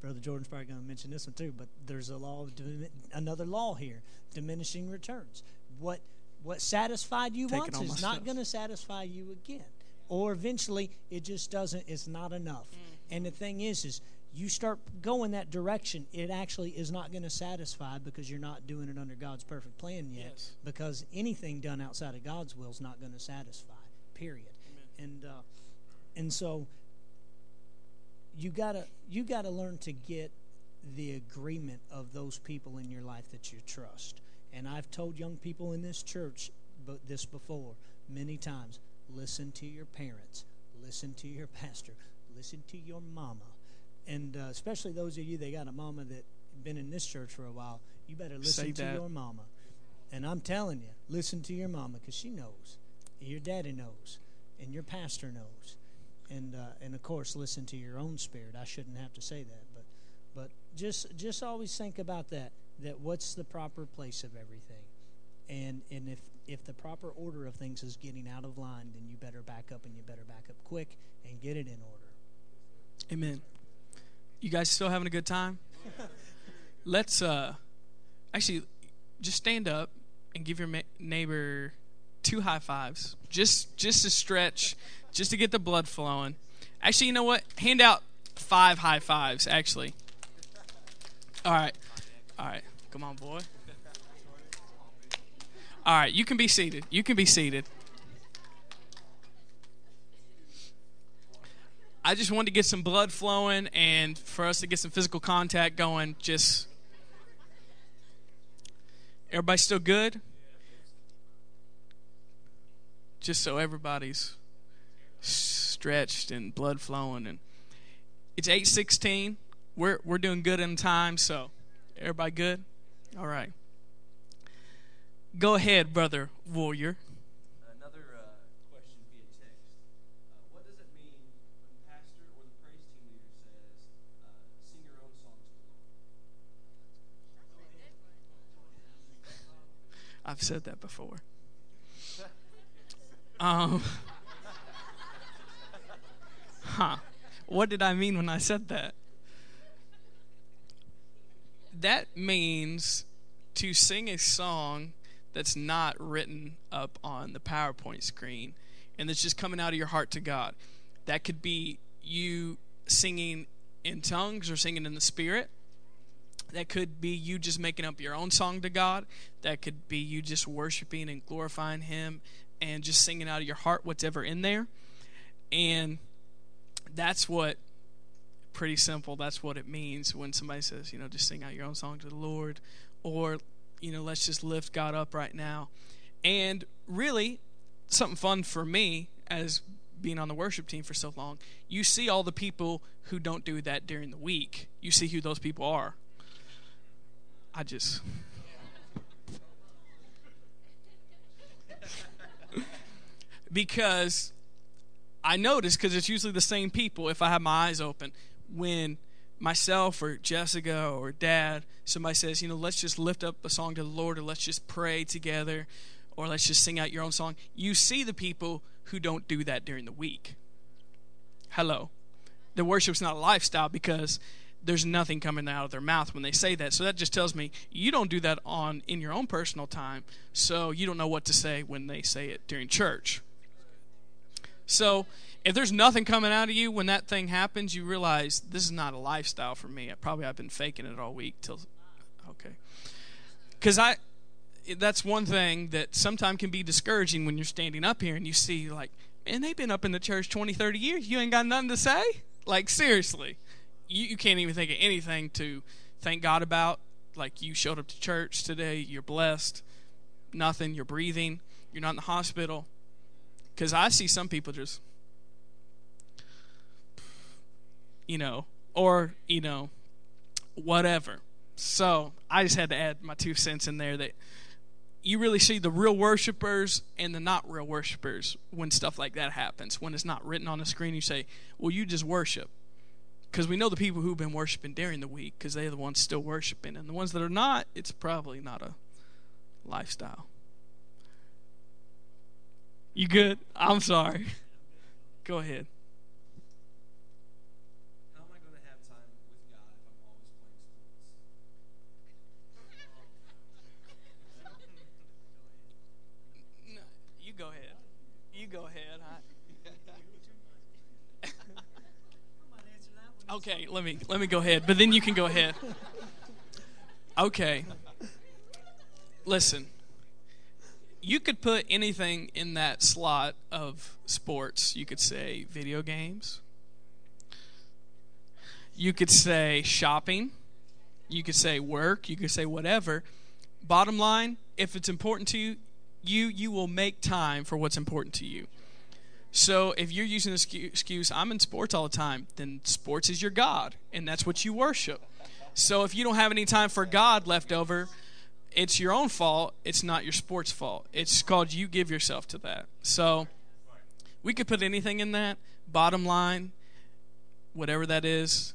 Brother Jordan's probably going to mention this one too. But there's a law of dimin- another law here: diminishing returns. What. What satisfied you once is not going to satisfy you again. Or eventually, it just doesn't, it's not enough. Mm-hmm. And the thing is, is you start going that direction, it actually is not going to satisfy because you're not doing it under God's perfect plan yet. Yes. Because anything done outside of God's will is not going to satisfy, period. Amen. And uh, and so, you gotta you gotta learn to get the agreement of those people in your life that you trust. And I've told young people in this church but this before many times. Listen to your parents. Listen to your pastor. Listen to your mama. And uh, especially those of you that got a mama that been in this church for a while, you better listen to your mama. And I'm telling you, listen to your mama because she knows. Your daddy knows. And your pastor knows. And, uh, and, of course, listen to your own spirit. I shouldn't have to say that. But, but just just always think about that. That what's the proper place of everything, and and if if the proper order of things is getting out of line, then you better back up, and you better back up quick and get it in order. Amen. You guys still having a good time? Let's uh, actually just stand up and give your ma- neighbor two high fives, just just to stretch, just to get the blood flowing. Actually, you know what? Hand out five high fives. Actually, all right. All right, come on, boy. All right, you can be seated. You can be seated. I just wanted to get some blood flowing and for us to get some physical contact going. Just everybody still good? just so everybody's stretched and blood flowing. And it's eight sixteen. We're we're doing good in time, so everybody good? All right. Go ahead, Brother Warrior. Another uh, question via text. Uh, what does it mean when the pastor or the praise team leader says, uh, sing your own songs to the Lord? I've said that before. Um, huh. What did I mean when I said that? That means to sing a song that's not written up on the PowerPoint screen and that's just coming out of your heart to God. That could be you singing in tongues or singing in the Spirit. That could be you just making up your own song to God. That could be you just worshiping and glorifying Him and just singing out of your heart what's ever in there. And that's what, pretty simple, that's what it means when somebody says, you know, just sing out your own song to the Lord, or, you know, let's just lift God up right now. And really, something fun for me as being on the worship team for so long, you see all the people who don't do that during the week. You see who those people are. I just... because I notice, because it's usually the same people, if I have my eyes open, when myself or Jessica or Dad, somebody says, you know, let's just lift up a song to the Lord, or let's just pray together, or let's just sing out your own song. You see the people who don't do that during the week. Hello. The worship's not a lifestyle because there's nothing coming out of their mouth when they say that. So that just tells me you don't do that on in your own personal time, so you don't know what to say when they say it during church. So if there's nothing coming out of you when that thing happens, you realize this is not a lifestyle for me. I probably I've been faking it all week till, okay, because I that's one thing that sometimes can be discouraging when you're standing up here and you see, like, man, they've been up in the church twenty, thirty years. You ain't got nothing to say? Like, seriously, you, you can't even think of anything to thank God about. Like, you showed up to church today, you're blessed, nothing, you're breathing, you're not in the hospital. Because I see some people just, you know, or, you know, whatever. So I just had to add my two cents in there that you really see the real worshipers and the not real worshipers when stuff like that happens. When it's not written on the screen, you say, well, you just worship. Because we know the people who've been worshiping during the week, because they're the ones still worshiping. And the ones that are not, it's probably not a lifestyle. You good? I'm sorry. Go ahead. How am I going to have time with God if I'm always playing sports? No, you go ahead. You go ahead. I... Okay, let me let me go ahead. But then you can go ahead. Okay. Listen. You could put anything in that slot of sports. You could say video games. You could say shopping. You could say work. You could say whatever. Bottom line, if it's important to you, you, you will make time for what's important to you. So if you're using this excuse, I'm in sports all the time, then sports is your God, and that's what you worship. So if you don't have any time for God left over, it's your own fault. It's not your sport's fault. It's called you give yourself to that. So we could put anything in that. Bottom line, whatever that is,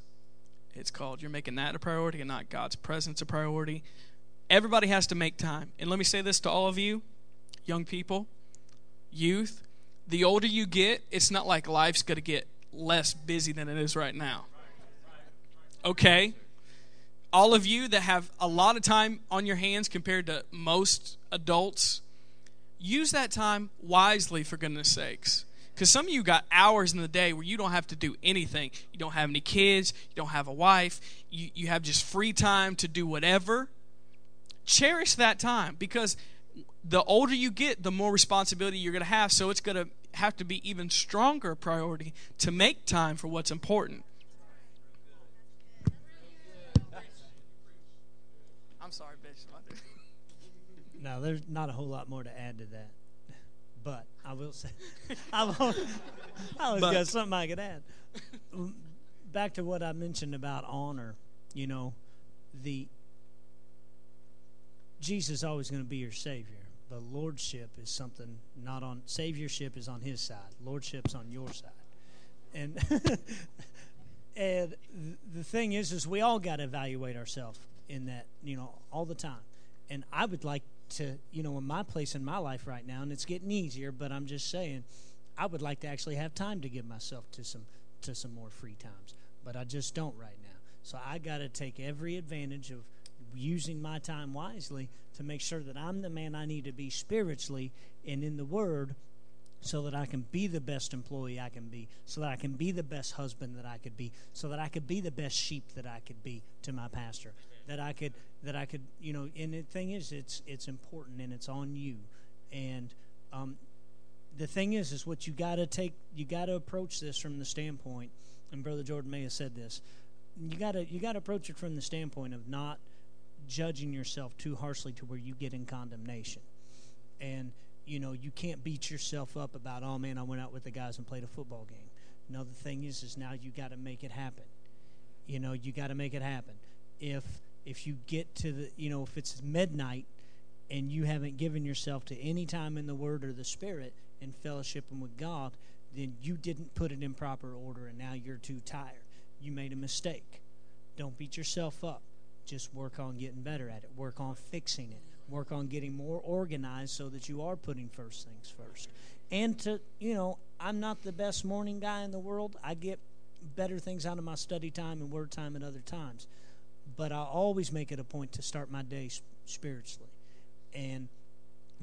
it's called you're making that a priority and not God's presence a priority. Everybody has to make time. And let me say this to all of you, young people, youth. The older you get, it's not like life's going to get less busy than it is right now. Okay? All of you that have a lot of time on your hands compared to most adults, use that time wisely, for goodness sakes. Because some of you got hours in the day where you don't have to do anything. You don't have any kids. You don't have a wife. You, you have just free time to do whatever. Cherish that time, because the older you get, the more responsibility you're going to have. So it's going to have to be even stronger priority to make time for what's important. I'm sorry, bitch. No, there's not a whole lot more to add to that. but I will say, I've always, I always got something I could add. Back to what I mentioned about honor, you know, the Jesus is always going to be your Savior. The lordship is something not on, saviorship is on his side. Lordship's on your side. And and the thing is, is we all got to evaluate ourselves in that, you know, all the time. And I would like to, you know, in my place in my life right now, and it's getting easier, but I'm just saying, I would like to actually have time to give myself to some to some more free times. But I just don't right now. So I got to take every advantage of using my time wisely to make sure that I'm the man I need to be spiritually and in the Word, so that I can be the best employee I can be, so that I can be the best husband that I could be, so that I could be the best sheep that I could be to my pastor. That I could, that I could, you know. And the thing is, it's it's important, and it's on you. And um, the thing is, is what you got to take, you got to approach this from the standpoint. And Brother Jordan may have said this. You got to you got to approach it from the standpoint of not judging yourself too harshly to where you get in condemnation. And you know, you can't beat yourself up about, oh man, I went out with the guys and played a football game. Another thing is, is now you got to make it happen. You know, you got to make it happen. If if you get to the, you know, if it's midnight and you haven't given yourself to any time in the Word or the Spirit and fellowshipping with God, then you didn't put it in proper order, and now you're too tired. You made a mistake. Don't beat yourself up. Just work on getting better at it. Work on fixing it. Work on getting more organized so that you are putting first things first. And to, you know, I'm not the best morning guy in the world. I get better things out of my study time and Word time at other times. But I always make it a point to start my day spiritually. And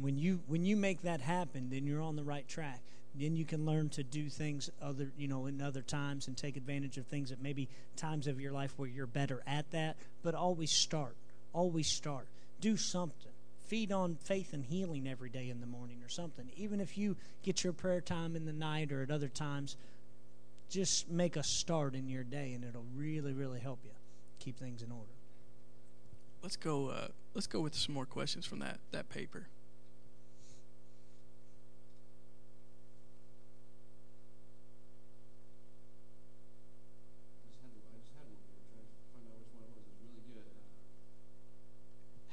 when you when you make that happen, then you're on the right track. Then you can learn to do things other, you know, in other times, and take advantage of things that maybe times of your life where you're better at that. But always start. Always start. Do something. Feed on faith and healing every day in the morning or something. Even if you get your prayer time in the night or at other times, just make a start in your day, and it'll really, really help you keep things in order. Let's go. Uh, let's go with some more questions from that that paper.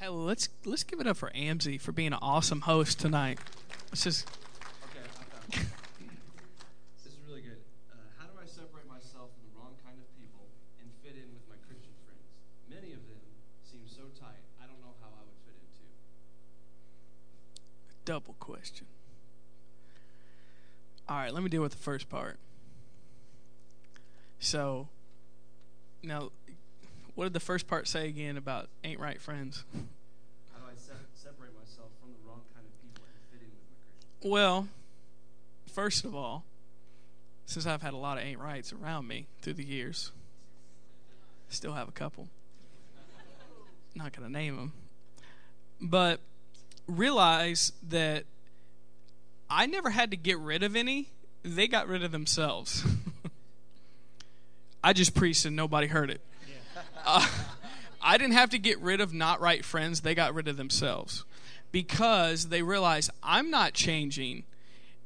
Hey, well, let's let's give it up for Amzie for being an awesome host tonight. Let's just. Okay, I found it. This is really good. Uh, how do I separate myself from the wrong kind of people and fit in with my Christian friends? Many of them seem so tight. I don't know how I would fit in too. Double question. All right, let me deal with the first part. So, now. What did the first part say again about ain't right friends? How do I se- separate myself from the wrong kind of people and fit in with my Christian? Well, first of all, since I've had a lot of ain't rights around me through the years, still have a couple. Not going to name them. But realize that I never had to get rid of any. They got rid of themselves. I just preached and nobody heard it. Uh, I didn't have to get rid of not right friends. They got rid of themselves because they realized I'm not changing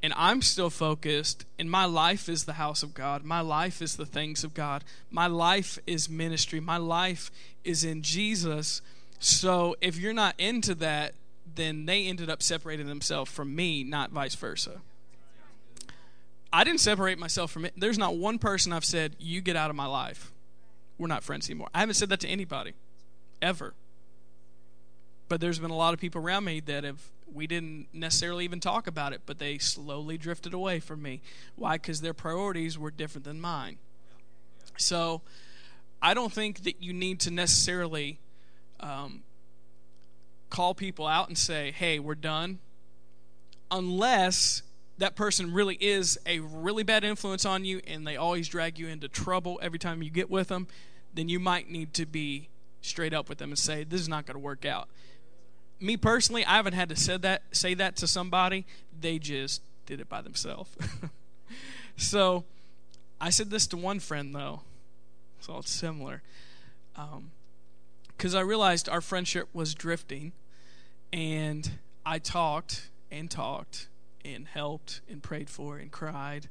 and I'm still focused, and my life is the house of God. My life is the things of God. My life is ministry. My life is in Jesus. So if you're not into that, then they ended up separating themselves from me, not vice versa. I didn't separate myself from it. There's not one person I've said, you get out of my life. We're not friends anymore. I haven't said that to anybody, ever. But there's been a lot of people around me that have, we didn't necessarily even talk about it, but they slowly drifted away from me. Why? Because their priorities were different than mine. So I don't think that you need to necessarily um, call people out and say, hey, we're done, unless that person really is a really bad influence on you and they always drag you into trouble every time you get with them. Then you might need to be straight up with them and say, this is not going to work out. Me personally, I haven't had to say that, say that to somebody. They just did it by themselves. So I said this to one friend, though, so it's similar, because um, I realized our friendship was drifting, and I talked and talked and helped and prayed for and cried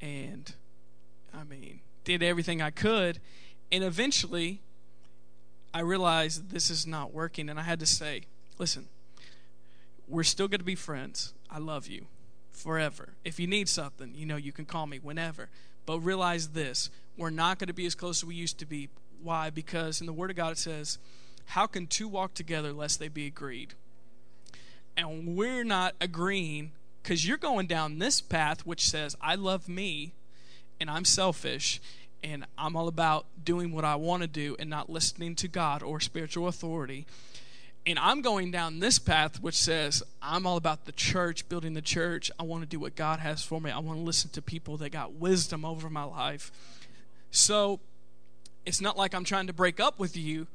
and, I mean, did everything I could. And eventually, I realized this is not working, and I had to say, listen, we're still going to be friends. I love you forever. If you need something, you know, you can call me whenever. But realize this, we're not going to be as close as we used to be. Why? Because in the Word of God it says, how can two walk together lest they be agreed? And we're not agreeing because you're going down this path which says, I love me and I'm selfish and I'm all about doing what I want to do and not listening to God or spiritual authority. And I'm going down this path which says, I'm all about the church, building the church. I want to do what God has for me. I want to listen to people that got wisdom over my life. So it's not like I'm trying to break up with you,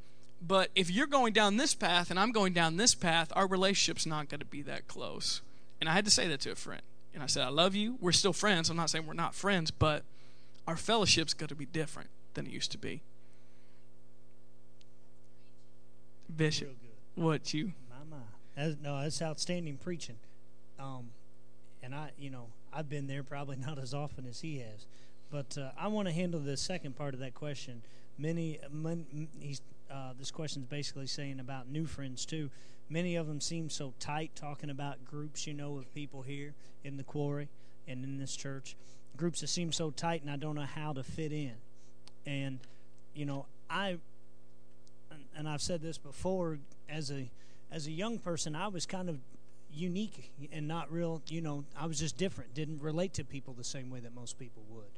but if you're going down this path and I'm going down this path, our relationship's not going to be that close. And I had to say that to a friend. And I said, I love you. We're still friends. I'm not saying we're not friends, but our fellowship's going to be different than it used to be. Bishop. What you? My, my. That's, no, that's outstanding preaching. Um, and I, you know, I've been there probably not as often as he has. But uh, I want to handle the second part of that question. Many, many he's, uh, this question's basically saying about new friends too. Many of them seem so tight, talking about groups, you know, of people here in the quarry and in this church. Groups that seem so tight, and I don't know how to fit in. And, you know, I... and I've said this before, as a as a young person, I was kind of unique and not real, you know, I was just different, didn't relate to people the same way that most people would.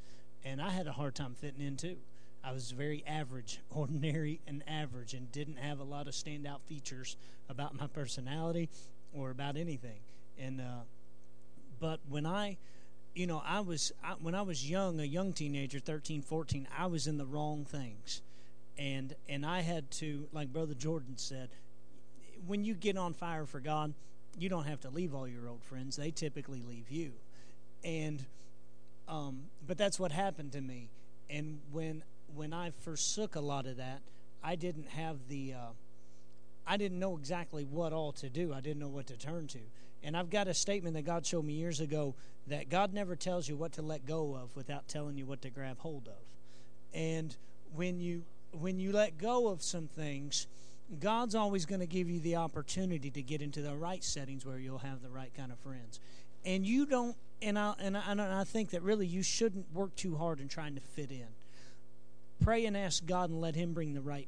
And I had a hard time fitting in too. I was very average, ordinary and average, and didn't have a lot of standout features about my personality or about anything. And uh, but when I, you know, I was, I, when I was young, a young teenager, thirteen, fourteen, I was in the wrong things. And and I had to, like Brother Jordan said, when you get on fire for God, you don't have to leave all your old friends. They typically leave you. And um, but that's what happened to me. And when when I forsook a lot of that, I didn't have the, uh, I didn't know exactly what all to do. I didn't know what to turn to. And I've got a statement that God showed me years ago that God never tells you what to let go of without telling you what to grab hold of. And when you... when you let go of some things, God's always going to give you the opportunity to get into the right settings where you'll have the right kind of friends. And you don't, and I and I, and I think that really you shouldn't work too hard in trying to fit in. Pray and ask God and let Him bring the right,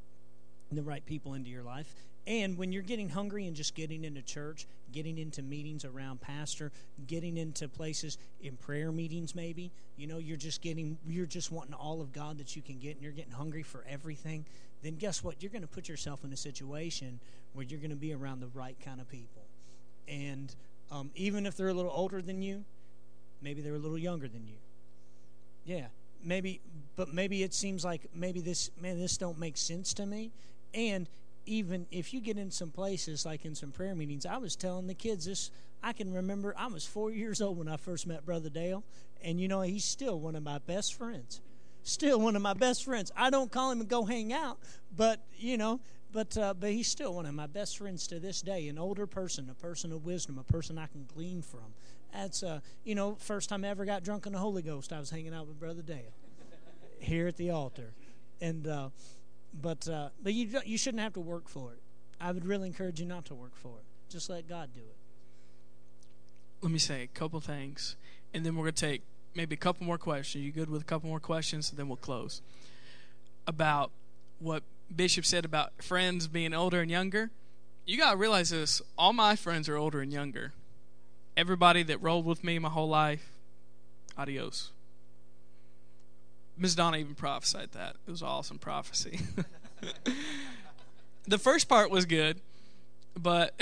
the right people into your life. And when you're getting hungry and just getting into church, getting into meetings around pastor, getting into places in prayer meetings maybe, you know, you're just getting, you're just wanting all of God that you can get, and you're getting hungry for everything, then guess what? You're going to put yourself in a situation where you're going to be around the right kind of people. And um, even if they're a little older than you, maybe they're a little younger than you. Yeah, maybe, but maybe it seems like maybe this, man, this don't make sense to me. And even if you get in some places, like in some prayer meetings, I was telling the kids this, I can remember I was four years old when I first met Brother Dale, and you know, he's still one of my best friends. Still one of my best friends. I don't call him and go hang out, but you know, but uh, but he's still one of my best friends to this day, an older person, a person of wisdom, a person I can glean from. That's, uh, you know, first time I ever got drunk in the Holy Ghost, I was hanging out with Brother Dale here at the altar. And, uh, But uh, but you you shouldn't have to work for it. I would really encourage you not to work for it. Just let God do it. Let me say a couple things, and then we're going to take maybe a couple more questions. You good with a couple more questions, and then we'll close. About what Bishop said about friends being older and younger, you got to realize this. All my friends are older and younger. Everybody that rolled with me my whole life, adios. Miz Donna even prophesied that. It was an awesome prophecy. The first part was good, but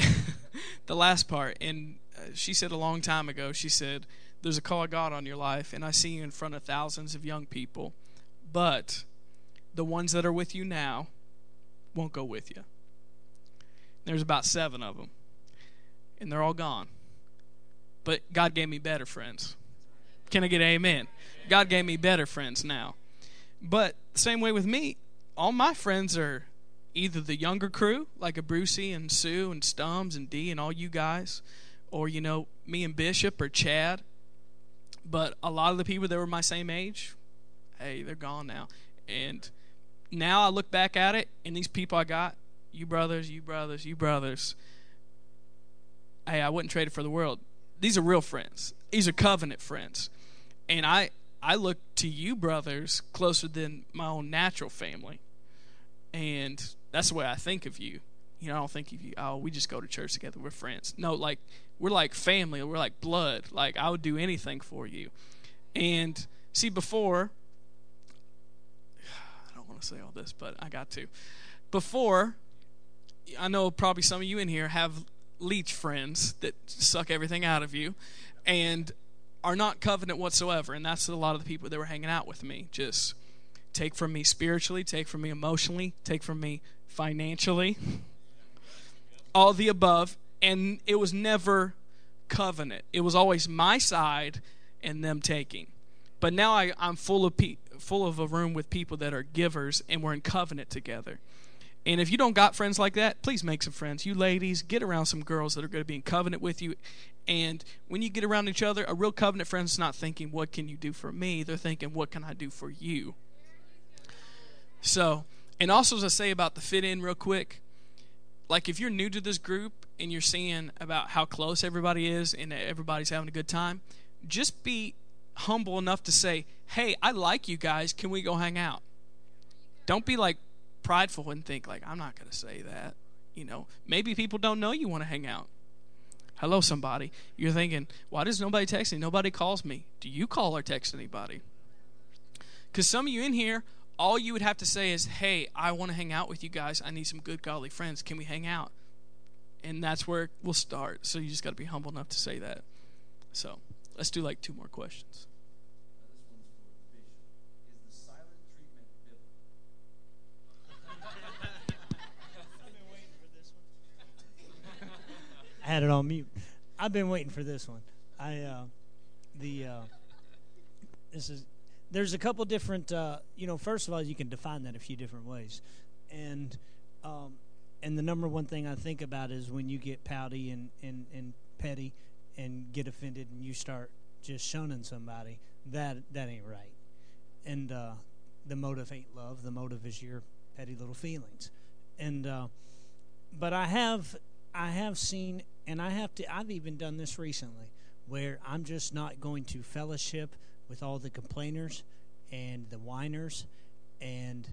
the last part, and she said a long time ago, she said, there's a call of God on your life, and I see you in front of thousands of young people, but the ones that are with you now won't go with you. There's about seven of them, and they're all gone. But God gave me better friends. Can I get amen? God gave me better friends now. But same way with me, all my friends are either the younger crew, like a Brucey and Sue and Stums and Dee and all you guys, or, you know, me and Bishop or Chad. But a lot of the people that were my same age, hey, they're gone now. And now I look back at it, and these people I got, you brothers, you brothers, you brothers, hey, I wouldn't trade it for the world. These are real friends. These are covenant friends. And I, I look to you brothers closer than my own natural family. And that's the way I think of you. You know, I don't think of you, oh, we just go to church together, we're friends. No, like, we're like family, we're like blood. Like, I would do anything for you. And see, before, I don't want to say all this, but I got to. Before, I know probably some of you in here have leech friends that suck everything out of you and are not covenant whatsoever. And that's a lot of the people that were hanging out with me. Just take from me spiritually, take from me emotionally, take from me financially, all the above. And it was never covenant. It was always my side and them taking. But now I, I'm full of pe- full of a room with people that are givers, and we're in covenant together. And if you don't got friends like that, please make some friends. You ladies, get around some girls that are going to be in covenant with you. And when you get around each other, a real covenant friend is not thinking, what can you do for me? They're thinking, what can I do for you? So, and also as I say about the fit in real quick, like if you're new to this group and you're seeing about how close everybody is and everybody's having a good time, just be humble enough to say, hey, I like you guys. Can we go hang out? Don't be like, prideful and think like, I'm not going to say that. You know, maybe people don't know you want to hang out. Hello, somebody. You're thinking, why does nobody text me? Nobody calls me. Do you call or text anybody? Because some of you in here, all you would have to say is, hey, I want to hang out with you guys. I need some good godly friends. Can we hang out? And that's where we'll start. So you just got to be humble enough to say that. So let's do like two more questions. I had it on mute. I've been waiting for this one. I, uh, the, uh, this is, there's a couple different, uh, you know, first of all, you can define that a few different ways. And, um, and the number one thing I think about is when you get pouty and, and, and petty and get offended and you start just shunning somebody, that, that ain't right. And, uh, the motive ain't love. The motive is your petty little feelings. And, uh, but I have, I have seen, and I have to, I've even done this recently, where I'm just not going to fellowship with all the complainers and the whiners, and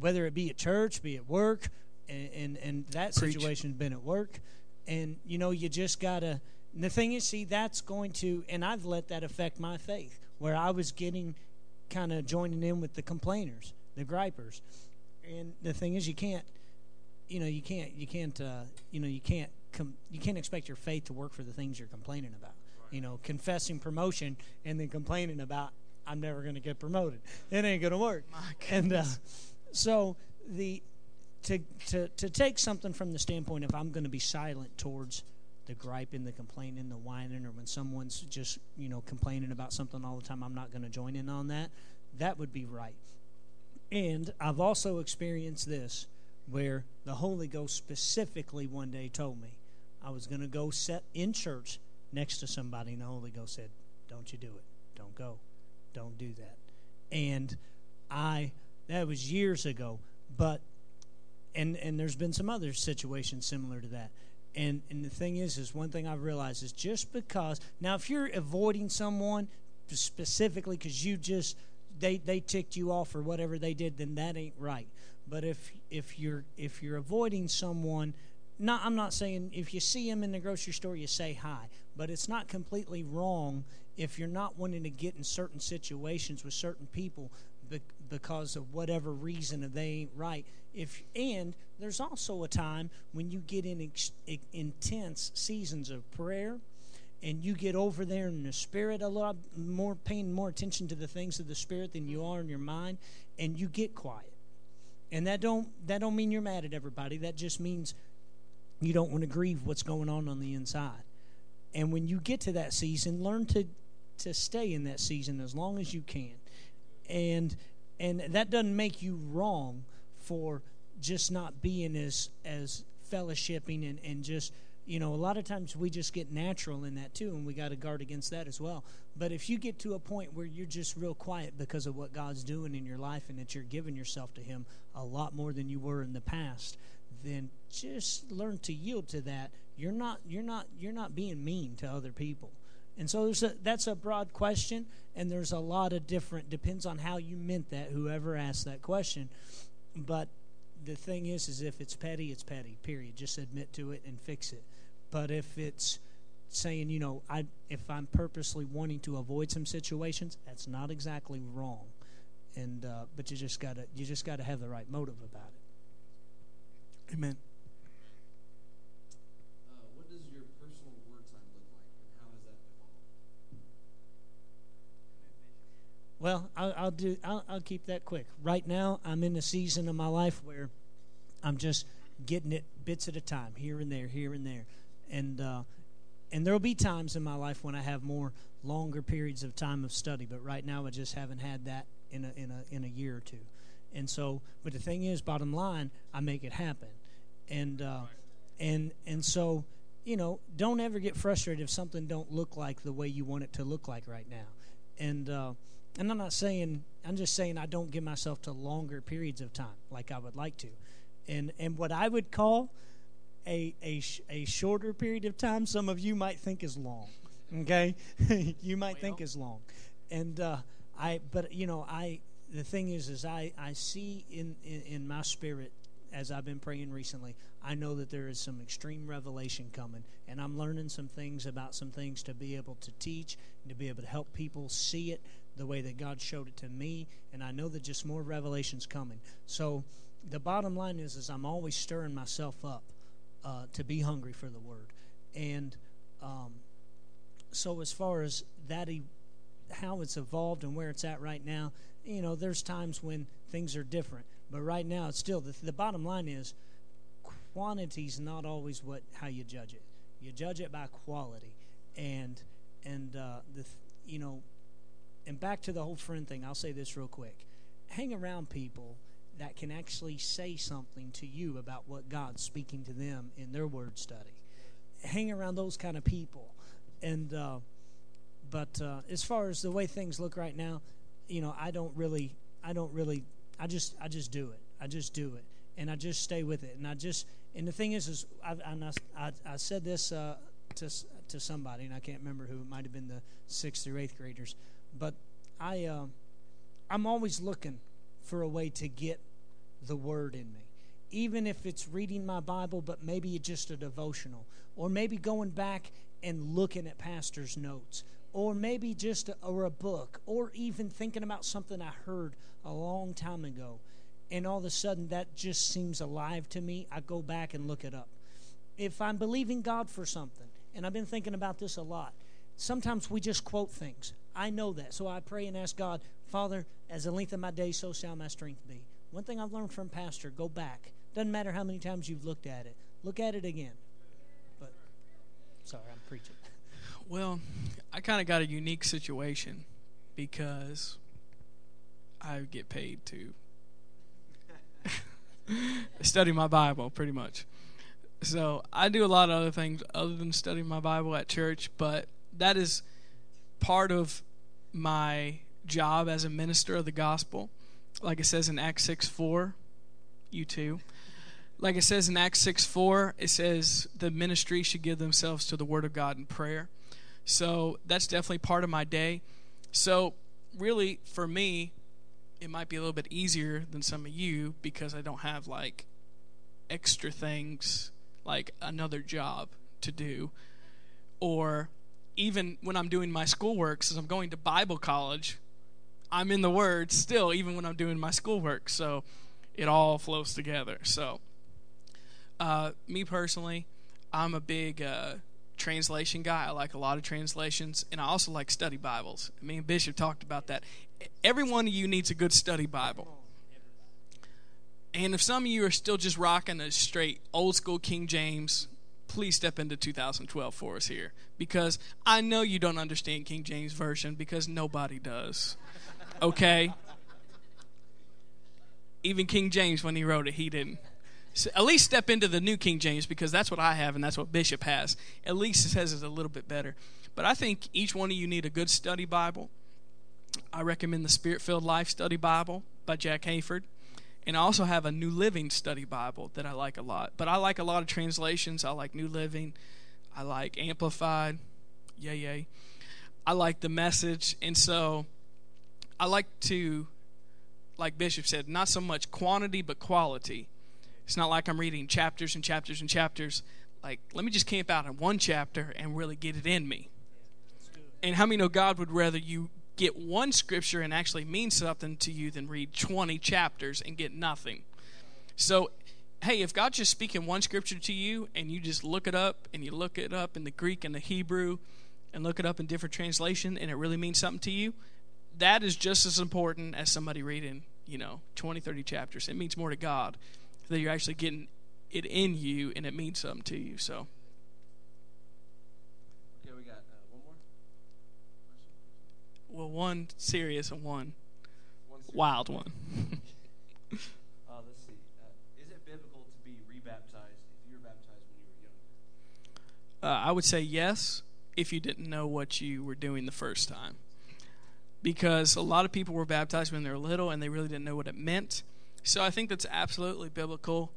whether it be at church, be at work, and, and, and that situation's been at work, and, you know, you just gotta, and the thing is, see, that's going to, and I've let that affect my faith, where I was getting, kind of joining in with the complainers, the gripers, and the thing is, you can't, You know you can't you can't uh, you know you can't com- you can't expect your faith to work for the things you're complaining about. Right. You know, confessing promotion and then complaining about I'm never going to get promoted. It ain't going to work. My and uh, so the to to to take something from the standpoint of I'm going to be silent towards the griping, the complaining, the whining, or when someone's just you know complaining about something all the time, I'm not going to join in on that. That would be right. And I've also experienced this, where the Holy Ghost specifically one day told me I was going to go sit in church next to somebody, and the Holy Ghost said, don't you do it. Don't go. Don't do that. And I, that was years ago, but, and, and there's been some other situations similar to that. And, and the thing is, is one thing I've realized is just because, now if you're avoiding someone specifically because you just, they, they ticked you off or whatever they did, then that ain't right. But if if you're if you're avoiding someone, not I'm not saying if you see him in the grocery store you say hi, but it's not completely wrong if you're not wanting to get in certain situations with certain people be, because of whatever reason they ain't right. If and there's also a time when you get in ex, intense seasons of prayer, and you get over there in the spirit a lot more, paying more attention to the things of the spirit than you are in your mind, and you get quiet. And that don't that don't mean you're mad at everybody. That just means you don't want to grieve what's going on on the inside. And when you get to that season, learn to to stay in that season as long as you can. And and that doesn't make you wrong for just not being as as fellowshipping and, and just you know, a lot of times we just get natural in that too, and we got to guard against that as well. But if you get to a point where you're just real quiet because of what God's doing in your life and that you're giving yourself to Him a lot more than you were in the past, then just learn to yield to that. You're not you're not you're not being mean to other people. And so there's a, that's a broad question, and there's a lot of different, depends on how you meant that, whoever asked that question. But the thing is, is if it's petty, it's petty, period. Just admit to it and fix it. But if it's saying, you know, I if I'm purposely wanting to avoid some situations, that's not exactly wrong. And uh, but you just gotta you just gotta have the right motive about it. Amen. Uh, what does your personal war time look like, and how does that evolve? Well, I'll, I'll do I'll, I'll keep that quick. Right now, I'm in a season of my life where I'm just getting it bits at a time, here and there, here and there. And uh, and there'll be times in my life when I have more longer periods of time of study, but right now I just haven't had that in a in a in a year or two. And so, but the thing is, bottom line, I make it happen. And uh, and and so, you know, don't ever get frustrated if something don't look like the way you want it to look like right now. And uh, and I'm not saying I'm just saying I don't give myself to longer periods of time like I would like to. And and what I would call a a a shorter period of time, some of you might think is long, okay? You might well. think is long, and uh, I. But you know, I. The thing is, is I, I see in, in in my spirit as I've been praying recently. I know that there is some extreme revelation coming, and I'm learning some things about some things to be able to teach and to be able to help people see it the way that God showed it to me. And I know that just more revelation's coming. So. The bottom line is, is I'm always stirring myself up uh, to be hungry for the Word, and um, so as far as that, e- how it's evolved and where it's at right now, you know, there's times when things are different, but right now it's still the, the bottom line is quantity's not always what how you judge it. You judge it by quality, and and uh, the you know, and back to the whole friend thing. I'll say this real quick: hang around people that can actually say something to you about what God's speaking to them in their word study. Hang around those kind of people. And uh, but uh, as far as the way things look right now, you know, I don't really, I don't really, I just, I just do it. I just do it, and I just stay with it. And I just, and the thing is, is I, I, I said this uh, to to somebody, and I can't remember who. It might have been the sixth through eighth graders, but I, uh, I'm always looking for a way to get the Word in me. Even if it's reading my Bible, but maybe it's just a devotional, or maybe going back and looking at pastor's notes, or maybe just a, or a book, or even thinking about something I heard a long time ago, and all of a sudden that just seems alive to me. I go back and look it up. If I'm believing God for something, and I've been thinking about this a lot, sometimes we just quote things. I know that, so I pray and ask God, Father, as the length of my day, so shall my strength be. One thing I've learned from Pastor, go back. Doesn't matter how many times you've looked at it. Look at it again. But, sorry, I'm preaching. Well, I kind of got a unique situation because I get paid to study my Bible pretty much. So I do a lot of other things other than studying my Bible at church, but that is part of my job as a minister of the gospel. Like it says in Acts six four, you too. Like it says in Acts six four, it says the ministry should give themselves to the Word of God and prayer. So that's definitely part of my day. So really, for me, it might be a little bit easier than some of you because I don't have like extra things like another job to do, or even when I'm doing my schoolwork, since I'm going to Bible college, I'm in the Word still, even when I'm doing my schoolwork. So it all flows together. So uh, me personally, I'm a big uh, translation guy. I like a lot of translations, and I also like study Bibles. Me and Bishop talked about that. Every one of you needs a good study Bible. And if some of you are still just rocking a straight old school King James, please step into two thousand twelve for us here, because I know you don't understand King James Version because nobody does. Okay? Even King James, when he wrote it, he didn't. at least step into the New King James, because that's what I have and that's what Bishop has. At least it says it's a little bit better. But I think each one of you need a good study Bible. I recommend the Spirit-Filled Life Study Bible by Jack Hayford. And I also have a New Living Study Bible that I like a lot. But I like a lot of translations. I like New Living. I like Amplified. Yay, yay. I like the Message. And so I like to, like Bishop said, not so much quantity but quality. It's not like I'm reading chapters and chapters and chapters. Like, let me just camp out in one chapter and really get it in me. And how many know God would rather you get one scripture and actually mean something to you than read twenty chapters and get nothing? So, hey, if God's just speaking one scripture to you and you just look it up and you look it up in the Greek and the Hebrew and look it up in different translation and it really means something to you, that is just as important as somebody reading, you know, twenty, thirty chapters. It means more to God that you're actually getting it in you and it means something to you. So, well, one serious and one, one serious. Wild one. uh, let's see. Uh, is it biblical to be rebaptized if you were baptized when you were younger? Uh, I would say yes, if you didn't know what you were doing the first time. Because a lot of people were baptized when they were little and they really didn't know what it meant. So I think that's absolutely biblical,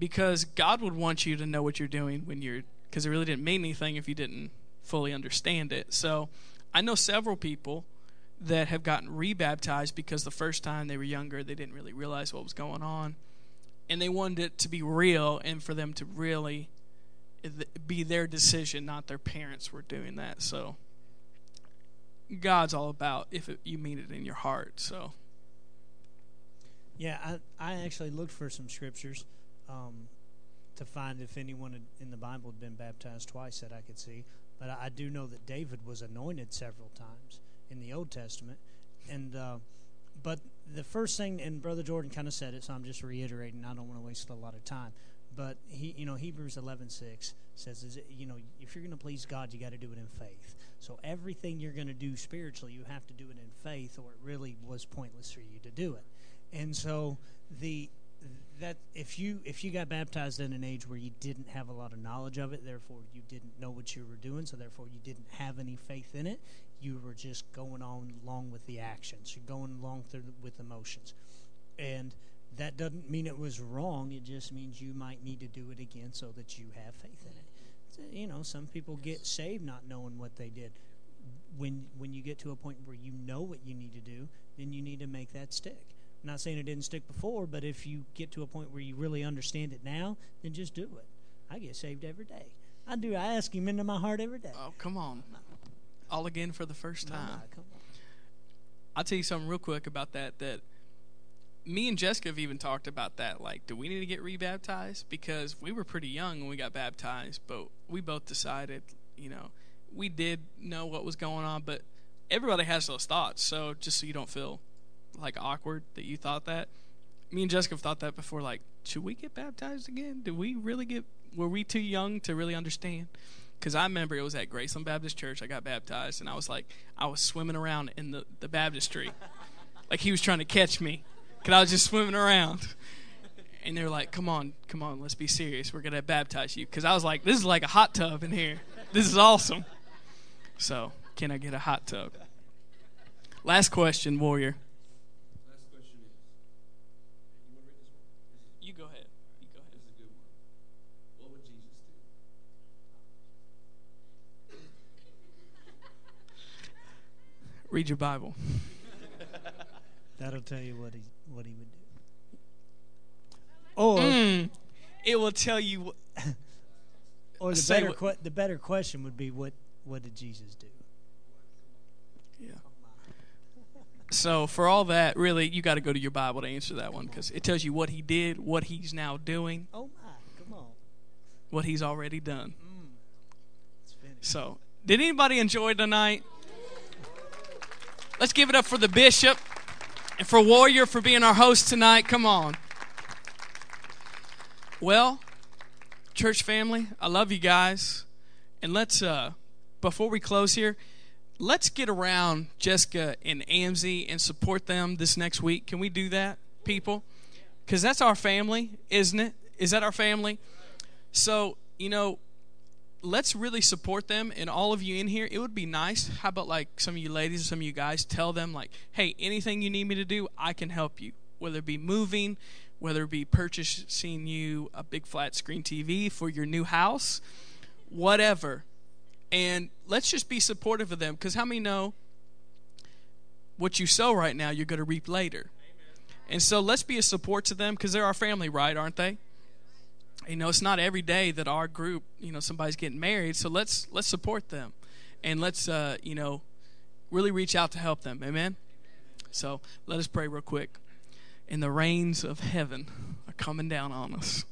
because God would want you to know what you're doing when you're, because it really didn't mean anything if you didn't fully understand it. So I know several people that have gotten rebaptized because the first time they were younger, they didn't really realize what was going on, and they wanted it to be real and for them to really be their decision, not their parents were doing that. So God's all about if it, you mean it in your heart. So yeah, I, I actually looked for some scriptures um, to find if anyone in the Bible had been baptized twice that I could see. But I do know that David was anointed several times in the Old Testament. And uh, but the first thing, and Brother Jordan kind of said it, so I'm just reiterating. I don't want to waste a lot of time. But he, you know, Hebrews eleven six says, is it, you know, if you're going to please God, you got to do it in faith. So everything you're going to do spiritually, you have to do it in faith, or it really was pointless for you to do it. And so the that if you if you got baptized at an age where you didn't have a lot of knowledge of it, therefore you didn't know what you were doing, so therefore you didn't have any faith in it, you were just going on along with the actions. You're going along through with emotions. And that doesn't mean it was wrong. It just means you might need to do it again so that you have faith in it. So, you know, some people get saved not knowing what they did. When when you get to a point where you know what you need to do, then you need to make that stick. I'm not saying it didn't stick before, but if you get to a point where you really understand it now, then just do it. I get saved every day. I do. I ask him into my heart every day. Oh, come on. All again for the first time. No, no, come on. I'll tell you something real quick about that, that me and Jessica have even talked about that. Like, do we need to get rebaptized? Because we were pretty young when we got baptized, but we both decided, you know, we did know what was going on, but everybody has those thoughts. So just so you don't feel like awkward that you thought that, me and Jessica have thought that before. Like, should we get baptized again? Did we really get? Were we too young to really understand? Because I remember it was at Graceland Baptist Church I got baptized, and I was like, I was swimming around in the the baptistry, like he was trying to catch me. Cause I was just swimming around, and they were like, "Come on, come on, let's be serious. We're gonna baptize you." Cause I was like, "This is like a hot tub in here. This is awesome." So, can I get a hot tub? Last question, Warrior. Last question is, you want to read this one? You go ahead. You go ahead. This is a good one. What would Jesus do? Read your Bible. That'll tell you what he what he would do. Or mm, it will tell you. Wh- or the better what, que- the better question would be, what what did Jesus do? Yeah. So for all that, really, you got to go to your Bible to answer that one, because it tells you what he did, what he's now doing. Oh my! Come on. What he's already done. Mm. It's finished. So, did anybody enjoy tonight? Let's give it up for the Bishop. And for Warrior for being our host tonight, come on. Well, church family, I love you guys. And let's, uh, before we close here, let's get around Jessica and Amzie and support them this next week. Can we do that, people? Because that's our family, isn't it? Is that our family? So, you know, let's really support them. And all of you in here, it would be nice, how about like some of you ladies and some of you guys, tell them like, hey, anything you need me to do, I can help you. Whether it be moving, whether it be purchasing you a big flat screen T V for your new house, whatever. And let's just be supportive of them, because how many know what you sow right now, you're going to reap later. And so let's be a support to them, because they're our family, right? Aren't they? You know, it's not every day that our group, you know, somebody's getting married. So let's let's support them, and let's uh, you know, really reach out to help them. Amen. So let us pray real quick. And the rains of heaven are coming down on us.